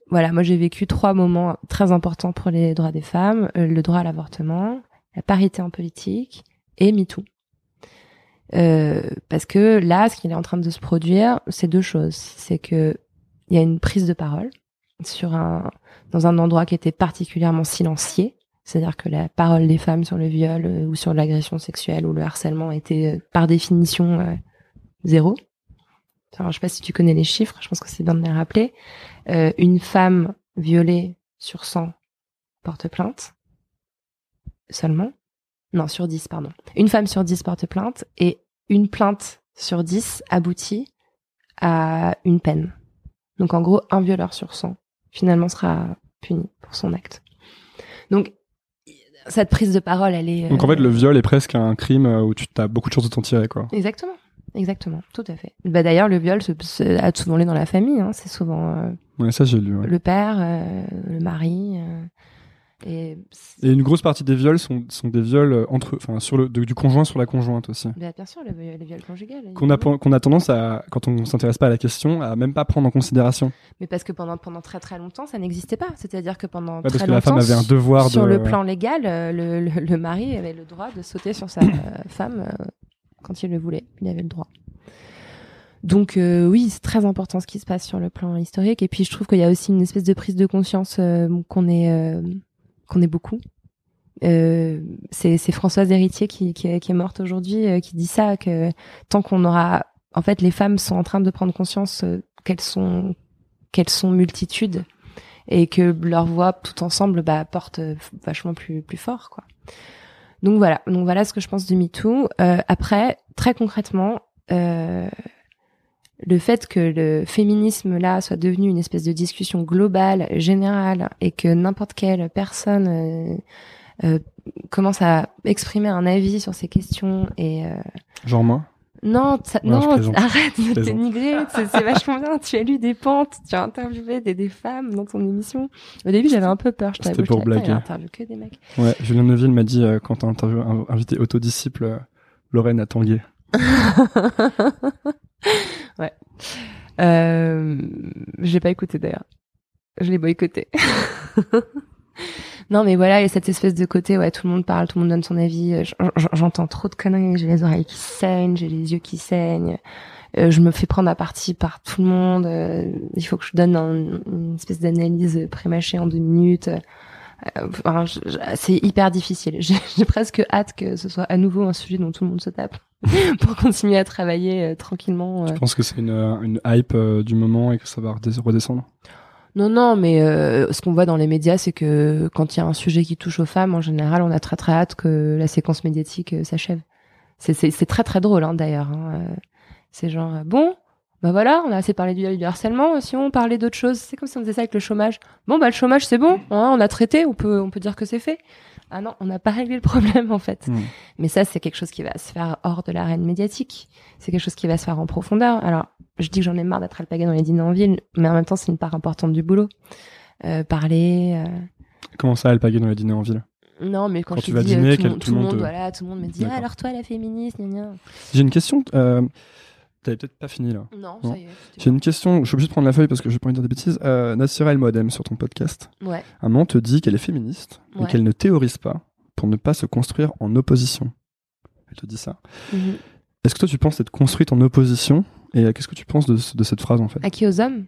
voilà, moi j'ai vécu 3 moments très importants pour les droits des femmes, le droit à l'avortement, la parité en politique et MeToo. Parce que là, ce qu'il est en train de se produire, c'est 2 choses. C'est que il y a une prise de parole dans un endroit qui était particulièrement silencié. C'est-à-dire que la parole des femmes sur le viol ou sur l'agression sexuelle ou le harcèlement était par définition zéro. Alors, je sais pas si tu connais les chiffres, je pense que c'est bien de les rappeler. Une femme violée sur 100 porte plainte seulement. Non, sur 10, pardon. Une femme sur 10 porte plainte et une plainte sur 10 aboutit à une peine. Donc en gros, un violeur sur 100 finalement sera puni pour son acte. Donc, cette prise de parole, elle est... Donc en fait, le viol est presque un crime où tu as beaucoup de chances de t'en tirer, quoi. Exactement, tout à fait. D'ailleurs, le viol, c'est souvent dans la famille, hein. C'est souvent ça, j'ai lu, ouais. Le père, le mari... Et une grosse partie des viols sont des viols du conjoint sur la conjointe aussi. Bien sûr, les viols conjugales. Qu'on a tendance à, quand on s'intéresse pas à la question, à même pas prendre en considération. Mais parce que pendant très très longtemps, ça n'existait pas. C'est-à-dire que pendant très longtemps, la femme avait un devoir sur le plan légal, le mari avait le droit de sauter sur sa femme quand il le voulait. Il avait le droit. Donc oui, c'est très important ce qui se passe sur le plan historique. Et puis je trouve qu'il y a aussi une espèce de prise de conscience qu'on est beaucoup. C'est Françoise Héritier qui est morte aujourd'hui, qui dit ça, que tant qu'on aura... En fait, les femmes sont en train de prendre conscience qu'elles sont multitudes et que leur voix, tout ensemble, porte vachement plus fort, quoi. Donc voilà ce que je pense du MeToo. Après, très concrètement, le fait que le féminisme là soit devenu une espèce de discussion globale, générale, et que n'importe quelle personne commence à exprimer un avis sur ces questions et genre moi. Non, arrête de dénigrer, c'est vachement bien. Tu as lu Despentes, tu as interviewé des femmes dans ton émission. Au début, j'avais un peu peur. C'était pour blaguer. Interview que des mecs. Ouais, Julien Neuville m'a dit quand t'as invité autodisciple Lauren à Tanguay. Ouais. J'ai pas écouté d'ailleurs. Je l'ai boycotté. Non, mais voilà, et cette espèce de côté, ouais, tout le monde parle, tout le monde donne son avis. J'entends trop de conneries, j'ai les oreilles qui saignent, j'ai les yeux qui saignent. Je me fais prendre à partie par tout le monde. Il faut que je donne une espèce d'analyse prémâchée en 2 minutes. Enfin, c'est hyper difficile. J'ai presque hâte que ce soit à nouveau un sujet dont tout le monde se tape pour continuer à travailler tranquillement. Je pense que c'est une hype du moment et que ça va redescendre. Non, mais ce qu'on voit dans les médias, c'est que quand il y a un sujet qui touche aux femmes, en général, on a très très hâte que la séquence médiatique s'achève. C'est très très drôle, hein, d'ailleurs. Hein. C'est genre, bon, bah voilà, on a assez parlé du harcèlement, si on parlait d'autres choses, c'est comme si on faisait ça avec le chômage. Bon, bah le chômage, c'est bon, hein, on a traité, on peut dire que c'est fait. Ah non, on n'a pas réglé le problème, en fait. Mmh. Mais ça, c'est quelque chose qui va se faire hors de l'arène médiatique. C'est quelque chose qui va se faire en profondeur. Alors, je dis que j'en ai marre d'être alpaga dans les dîners en ville, mais en même temps, c'est une part importante du boulot. Parler... Comment ça, alpaga dans les dîners en ville ? Non, mais quand tu vas dis, dîner, tout le monde me dit « Ah, alors toi, la féministe, gna gna ». J'ai une question... T'avais peut-être pas fini, là. Non, ça y est. J'ai une question, je suis obligé de prendre la feuille parce que je vais pas dire des bêtises. Nassira El Moaddem, sur ton podcast, ouais. Un moment te dit qu'elle est féministe, ouais. Et qu'elle ne théorise pas pour ne pas se construire en opposition. Elle te dit ça. Mm-hmm. Est-ce que toi, tu penses être construite en opposition ? Et qu'est-ce que tu penses de cette phrase, en fait ? À qui, aux hommes ?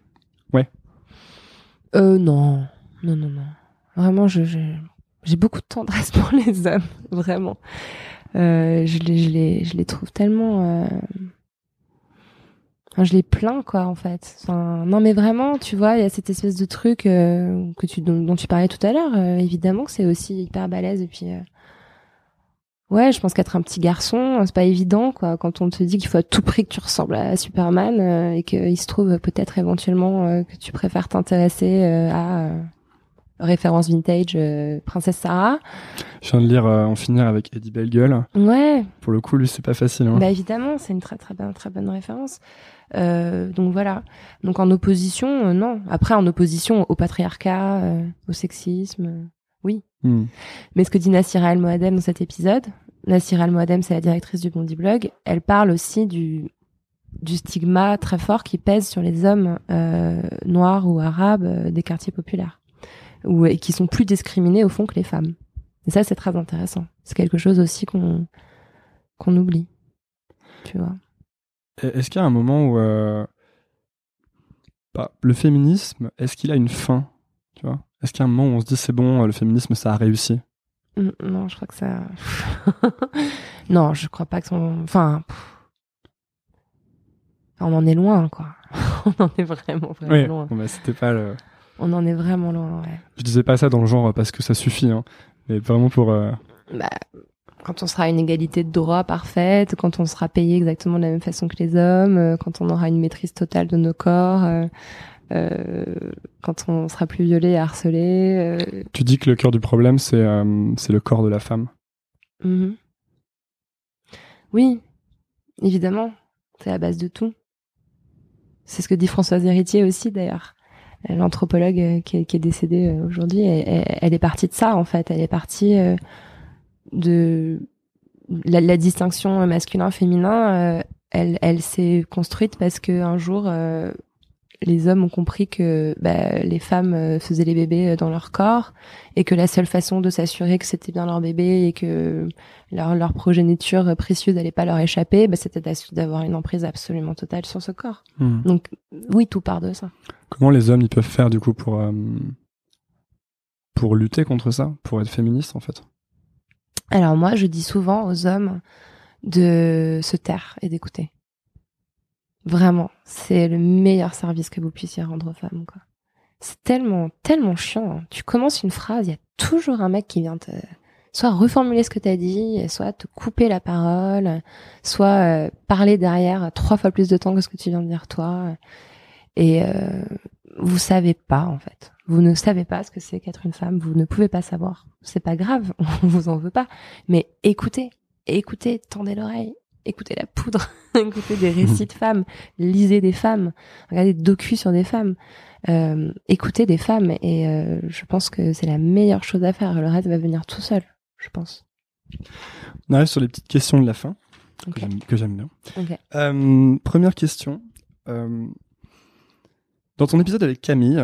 Ouais. Non. Vraiment, j'ai beaucoup de tendresse pour les hommes, vraiment. Je les trouve tellement... Je les plains, quoi, en fait. Enfin, non, mais vraiment, tu vois, il y a cette espèce de truc dont tu parlais tout à l'heure. Évidemment que c'est aussi hyper balèze. Et puis, ouais, je pense qu'être un petit garçon, c'est pas évident, quoi. Quand on te dit qu'il faut à tout prix que tu ressembles à Superman et qu'il se trouve peut-être éventuellement que tu préfères t'intéresser à... référence vintage, Princesse Sarah. Je viens de lire En finir avec Eddie Bellegueule. Ouais. Pour le coup, lui, c'est pas facile. Hein. Bah évidemment, c'est une très bonne référence. Donc voilà. Donc en opposition, non. Après, en opposition au patriarcat, au sexisme, oui. Mm. Mais ce que dit Nassira El Moaddem dans cet épisode, Nassira El Moaddem, c'est la directrice du Bondi Blog, elle parle aussi du stigma très fort qui pèse sur les hommes noirs ou arabes des quartiers populaires. Ou qui sont plus discriminés au fond que les femmes. Et ça, c'est très intéressant. C'est quelque chose aussi qu'on oublie, tu vois. Est-ce qu'il y a un moment où le féminisme, est-ce qu'il a une fin, tu vois ? Est-ce qu'il y a un moment où on se dit c'est bon, le féminisme, ça a réussi ? Non, je crois que ça. Non, je crois pas que son. Enfin, on en est loin, quoi. On en est vraiment oui, loin. Mais c'était pas le. On en est vraiment loin, ouais. Je disais pas ça dans le genre parce que ça suffit, hein. Mais vraiment pour... Bah, quand on sera à une égalité de droit parfaite, quand on sera payé exactement de la même façon que les hommes, quand on aura une maîtrise totale de nos corps, quand on sera plus violé et harcelé... Tu dis que le cœur du problème, c'est le corps de la femme. Mm-hmm. Oui, évidemment. C'est la base de tout. C'est ce que dit Françoise Héritier aussi, d'ailleurs. L'anthropologue qui est décédée aujourd'hui, elle est partie de ça, en fait. Elle est partie de la distinction masculin-féminin. Elle s'est construite parce que un jour, les hommes ont compris que les femmes faisaient les bébés dans leur corps et que la seule façon de s'assurer que c'était bien leur bébé et que leur progéniture précieuse n'allait pas leur échapper, c'était d'avoir une emprise absolument totale sur ce corps. Mmh. Donc oui, tout part de ça. Comment les hommes ils peuvent faire du coup pour lutter contre ça, pour être féministe en fait ? Alors moi, je dis souvent aux hommes de se taire et d'écouter. Vraiment, c'est le meilleur service que vous puissiez rendre aux femmes, quoi. C'est tellement, tellement chiant, hein. Tu commences une phrase, il y a toujours un mec qui vient te... soit reformuler ce que t'as dit, soit te couper la parole, soit parler derrière 3 fois plus de temps que ce que tu viens de dire toi. Et vous savez pas, en fait. Vous ne savez pas ce que c'est qu'être une femme, vous ne pouvez pas savoir. C'est pas grave, on vous en veut pas. Mais écoutez, tendez l'oreille. Écoutez La Poudre, écoutez des récits de femmes, lisez des femmes, regardez des docus sur des femmes, écoutez des femmes et je pense que c'est la meilleure chose à faire. Le reste va venir tout seul, je pense. On arrive sur les petites questions de la fin, okay. Que j'aime bien. Okay. Première question. Dans ton épisode avec Camille,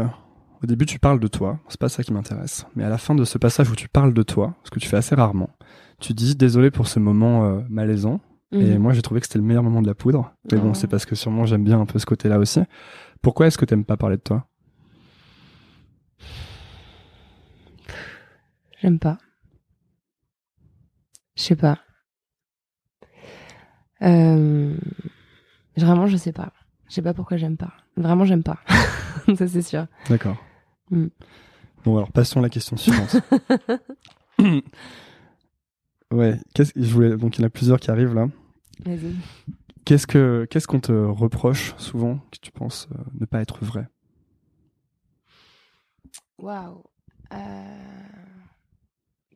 au Au début, tu parles de toi, c'est pas ça qui m'intéresse. Mais à la fin de ce passage où tu parles de toi, ce que tu fais assez rarement, tu dis « Désolé pour ce moment malaisant ». Et moi, j'ai trouvé que c'était le meilleur moment de La Poudre. Mais bon, c'est parce que sûrement j'aime bien un peu ce côté-là aussi. Pourquoi est-ce que t'aimes pas parler de toi ? J'aime pas. Je sais pas. Vraiment, je sais pas. Je sais pas pourquoi j'aime pas. Vraiment, j'aime pas. Ça, c'est sûr. D'accord. Bon, alors passons à la question suivante. Ouais, donc il y en a plusieurs qui arrivent là. Vas-y. Qu'est-ce qu'on te reproche souvent que tu penses ne pas être vrai ? Waouh.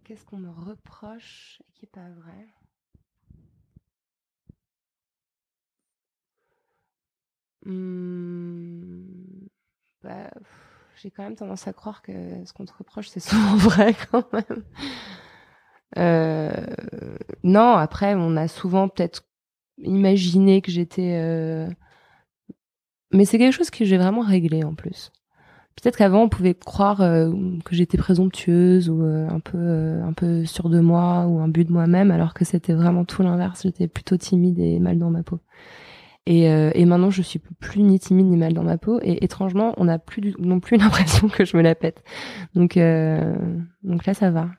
Qu'est-ce qu'on me reproche qui n'est pas vrai ? J'ai quand même tendance à croire que ce qu'on te reproche, c'est souvent vrai quand même. Non, après, on a souvent peut-être imaginé que j'étais... Mais c'est quelque chose que j'ai vraiment réglé, en plus. Peut-être qu'avant, on pouvait croire que j'étais présomptueuse ou un peu sûre de moi ou imbu de moi-même, alors que c'était vraiment tout l'inverse. J'étais plutôt timide et mal dans ma peau. Et maintenant, je suis plus ni timide ni mal dans ma peau. Et étrangement, on n'a plus non plus l'impression que je me la pète. Donc là, ça va,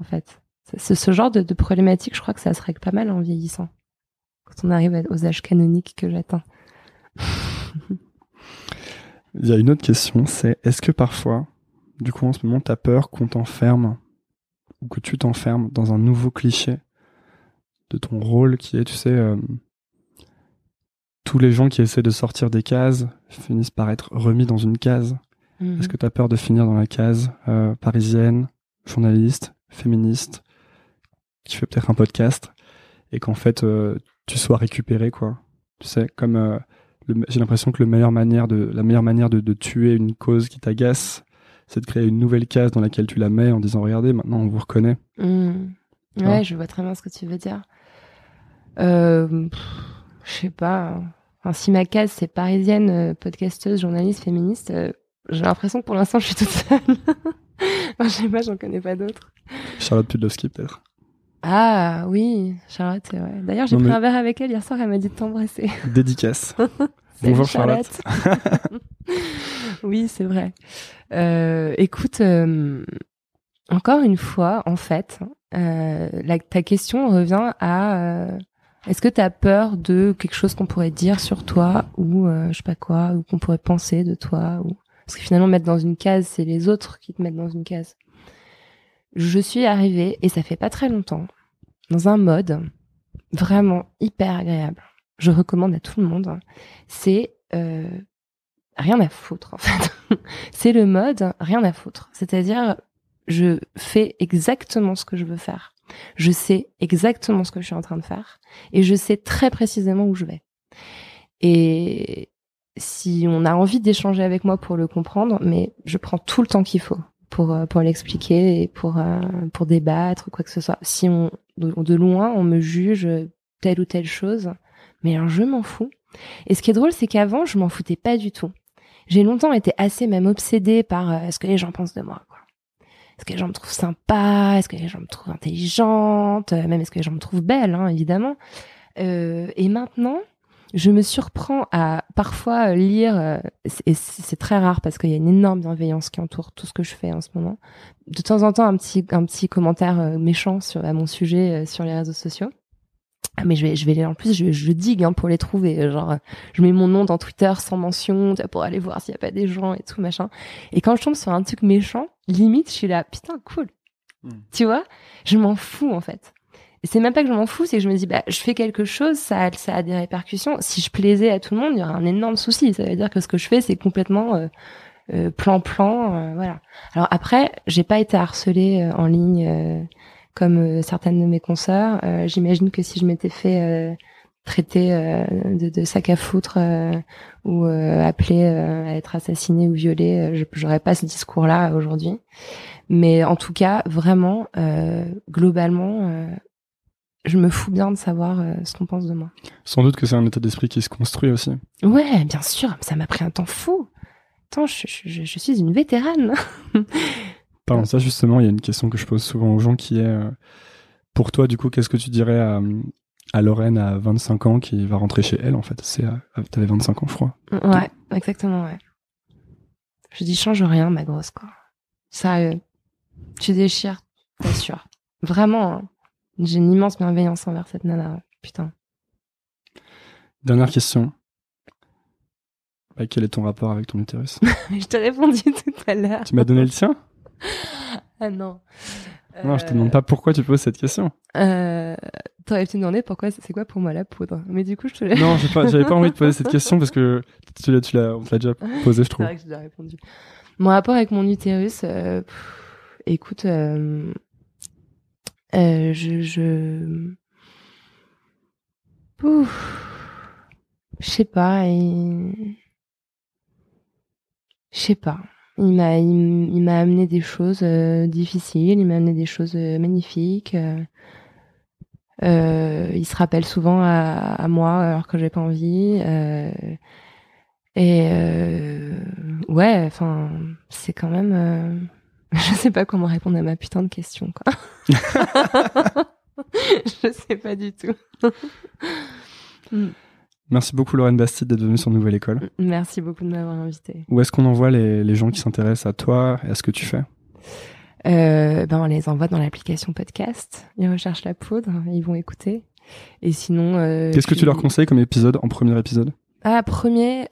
en fait. Ce genre de problématique, je crois que ça se règle pas mal en vieillissant. Quand on arrive aux âges canoniques que j'atteins. Il y a une autre question, c'est est-ce que parfois, du coup en ce moment, t'as peur qu'on t'enferme ou que tu t'enfermes dans un nouveau cliché de ton rôle qui est, tu sais, tous les gens qui essaient de sortir des cases finissent par être remis dans une case. Mmh. Est-ce que t'as peur de finir dans la case parisienne, journaliste, féministe, qui fait peut-être un podcast, et qu'en fait tu sois récupéré, quoi. Tu sais, comme j'ai l'impression que la meilleure manière de tuer une cause qui t'agace, c'est de créer une nouvelle case dans laquelle tu la mets en disant regardez, maintenant on vous reconnaît. Ouais, je vois très bien ce que tu veux dire. Je sais pas. Enfin, si ma case c'est parisienne, podcasteuse, journaliste, féministe, j'ai l'impression que pour l'instant je suis toute seule. Enfin, je sais pas, j'en connais pas d'autres. Charlotte Pudlowski, peut-être. Ah oui, Charlotte, c'est vrai. D'ailleurs, j'ai pris un verre avec elle hier soir, elle m'a dit de t'embrasser. Dédicace. Bonjour Charlotte. Oui, c'est vrai. Écoute, encore une fois, en fait, ta question revient à est-ce que t'as peur de quelque chose qu'on pourrait dire sur toi ou je sais pas quoi, ou qu'on pourrait penser de toi ou... Parce que finalement, mettre dans une case, c'est les autres qui te mettent dans une case. Je suis arrivée, et ça fait pas très longtemps, dans un mode vraiment hyper agréable. Je recommande à tout le monde. C'est rien à foutre, en fait. C'est le mode rien à foutre. C'est-à-dire, je fais exactement ce que je veux faire. Je sais exactement ce que je suis en train de faire. Et je sais très précisément où je vais. Et... si on a envie d'échanger avec moi pour le comprendre, mais je prends tout le temps qu'il faut pour l'expliquer et pour débattre, quoi que ce soit. Si de loin, on me juge telle ou telle chose, mais alors je m'en fous. Et ce qui est drôle, c'est qu'avant, je m'en foutais pas du tout. J'ai longtemps été assez même obsédée par ce que les gens pensent de moi, quoi. Est-ce que les gens me trouvent sympa ? Est-ce que les gens me trouvent intelligente ? Même est-ce que les gens me trouvent belle, hein, évidemment. Et maintenant... je me surprends à parfois lire, et c'est très rare parce qu'il y a une énorme bienveillance qui entoure tout ce que je fais en ce moment. De temps en temps, un petit commentaire méchant à mon sujet sur les réseaux sociaux. Ah, mais je vais les, en plus, je digue, hein, pour les trouver. Genre, je mets mon nom dans Twitter sans mention pour aller voir s'il n'y a pas des gens et tout, machin. Et quand je tombe sur un truc méchant, limite, je suis là, putain, cool. Tu vois, je m'en fous, en fait. C'est même pas que je m'en fous, c'est que je me dis, je fais quelque chose, ça a des répercussions. Si je plaisais à tout le monde, il y aurait un énorme souci. Ça veut dire que ce que je fais, c'est complètement plan-plan, voilà. Alors après, j'ai pas été harcelée en ligne comme certaines de mes consoeurs. J'imagine que si je m'étais fait traiter de sac à foutre ou appelée à être assassinée ou violée, j'aurais pas ce discours-là aujourd'hui. Mais en tout cas, vraiment, globalement... je me fous bien de savoir ce qu'on pense de moi. Sans doute que c'est un état d'esprit qui se construit aussi. Ouais, bien sûr, ça m'a pris un temps fou. attends, je suis une vétérane. Parlant de ça, justement, il y a une question que je pose souvent aux gens qui est, pour toi, du coup, qu'est-ce que tu dirais à Lauren à 25 ans qui va rentrer chez elle, en fait? T'avais 25 ans, je crois. Ouais, exactement, ouais. Je dis, change rien, ma grosse, quoi. Sérieux. Tu déchires, t'assures. Vraiment, hein. J'ai une immense bienveillance envers cette nana, putain. Dernière question. Bah, quel est ton rapport avec ton utérus? Je t'ai répondu tout à l'heure. Tu m'as donné le tien? Ah non. Non, je te demande pas pourquoi tu poses cette question. T'aurais pu me demander pourquoi, c'est quoi pour moi la poudre? Mais du coup, je te l'ai... Non, j'avais pas envie de poser cette question parce que on te l'a déjà posée, je trouve. C'est vrai que je l'ai répondu. Mon rapport avec mon utérus, écoute... Je sais pas, je sais pas. Il m'a amené des choses difficiles, il m'a amené des choses magnifiques. Il se rappelle souvent à moi alors que j'ai pas envie. Ouais, enfin, c'est quand même. Je sais pas comment répondre à ma putain de question, quoi. Je sais pas du tout. Merci beaucoup, Lauren Bastide, d'être venue sur Nouvelle École. Merci beaucoup de m'avoir invitée. Où est-ce qu'on envoie les gens qui s'intéressent à toi et à ce que tu fais? On les envoie dans l'application podcast. Ils recherchent La Poudre, ils vont écouter. Et sinon... qu'est-ce que tu leur conseilles comme épisode, en premier épisode? Ah, premier...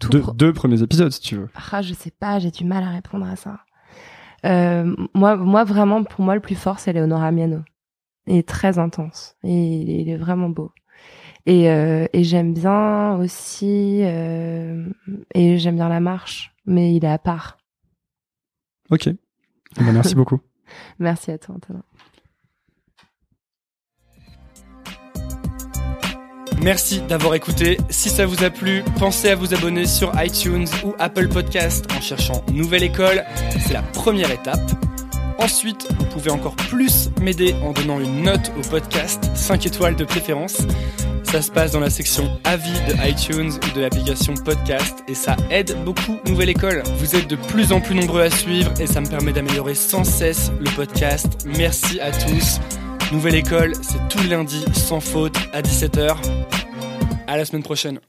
Deux premiers épisodes, si tu veux. Ah, je sais pas, j'ai du mal à répondre à ça. Moi, vraiment, pour moi, le plus fort, c'est Leonora Miano. Il est très intense. Et il est vraiment beau. Et j'aime bien aussi... et j'aime bien La Marche. Mais il est à part. Ok. Ben, merci beaucoup. Merci à toi, Antonin. Merci d'avoir écouté. Si ça vous a plu, pensez à vous abonner sur iTunes ou Apple Podcast en cherchant Nouvelle École. C'est la première étape. Ensuite, vous pouvez encore plus m'aider en donnant une note au podcast, 5 étoiles de préférence. Ça se passe dans la section avis de iTunes ou de l'application podcast et ça aide beaucoup Nouvelle École. Vous êtes de plus en plus nombreux à suivre et ça me permet d'améliorer sans cesse le podcast. Merci à tous. Nouvelle École, c'est tous les lundis, sans faute, à 17h. À la semaine prochaine.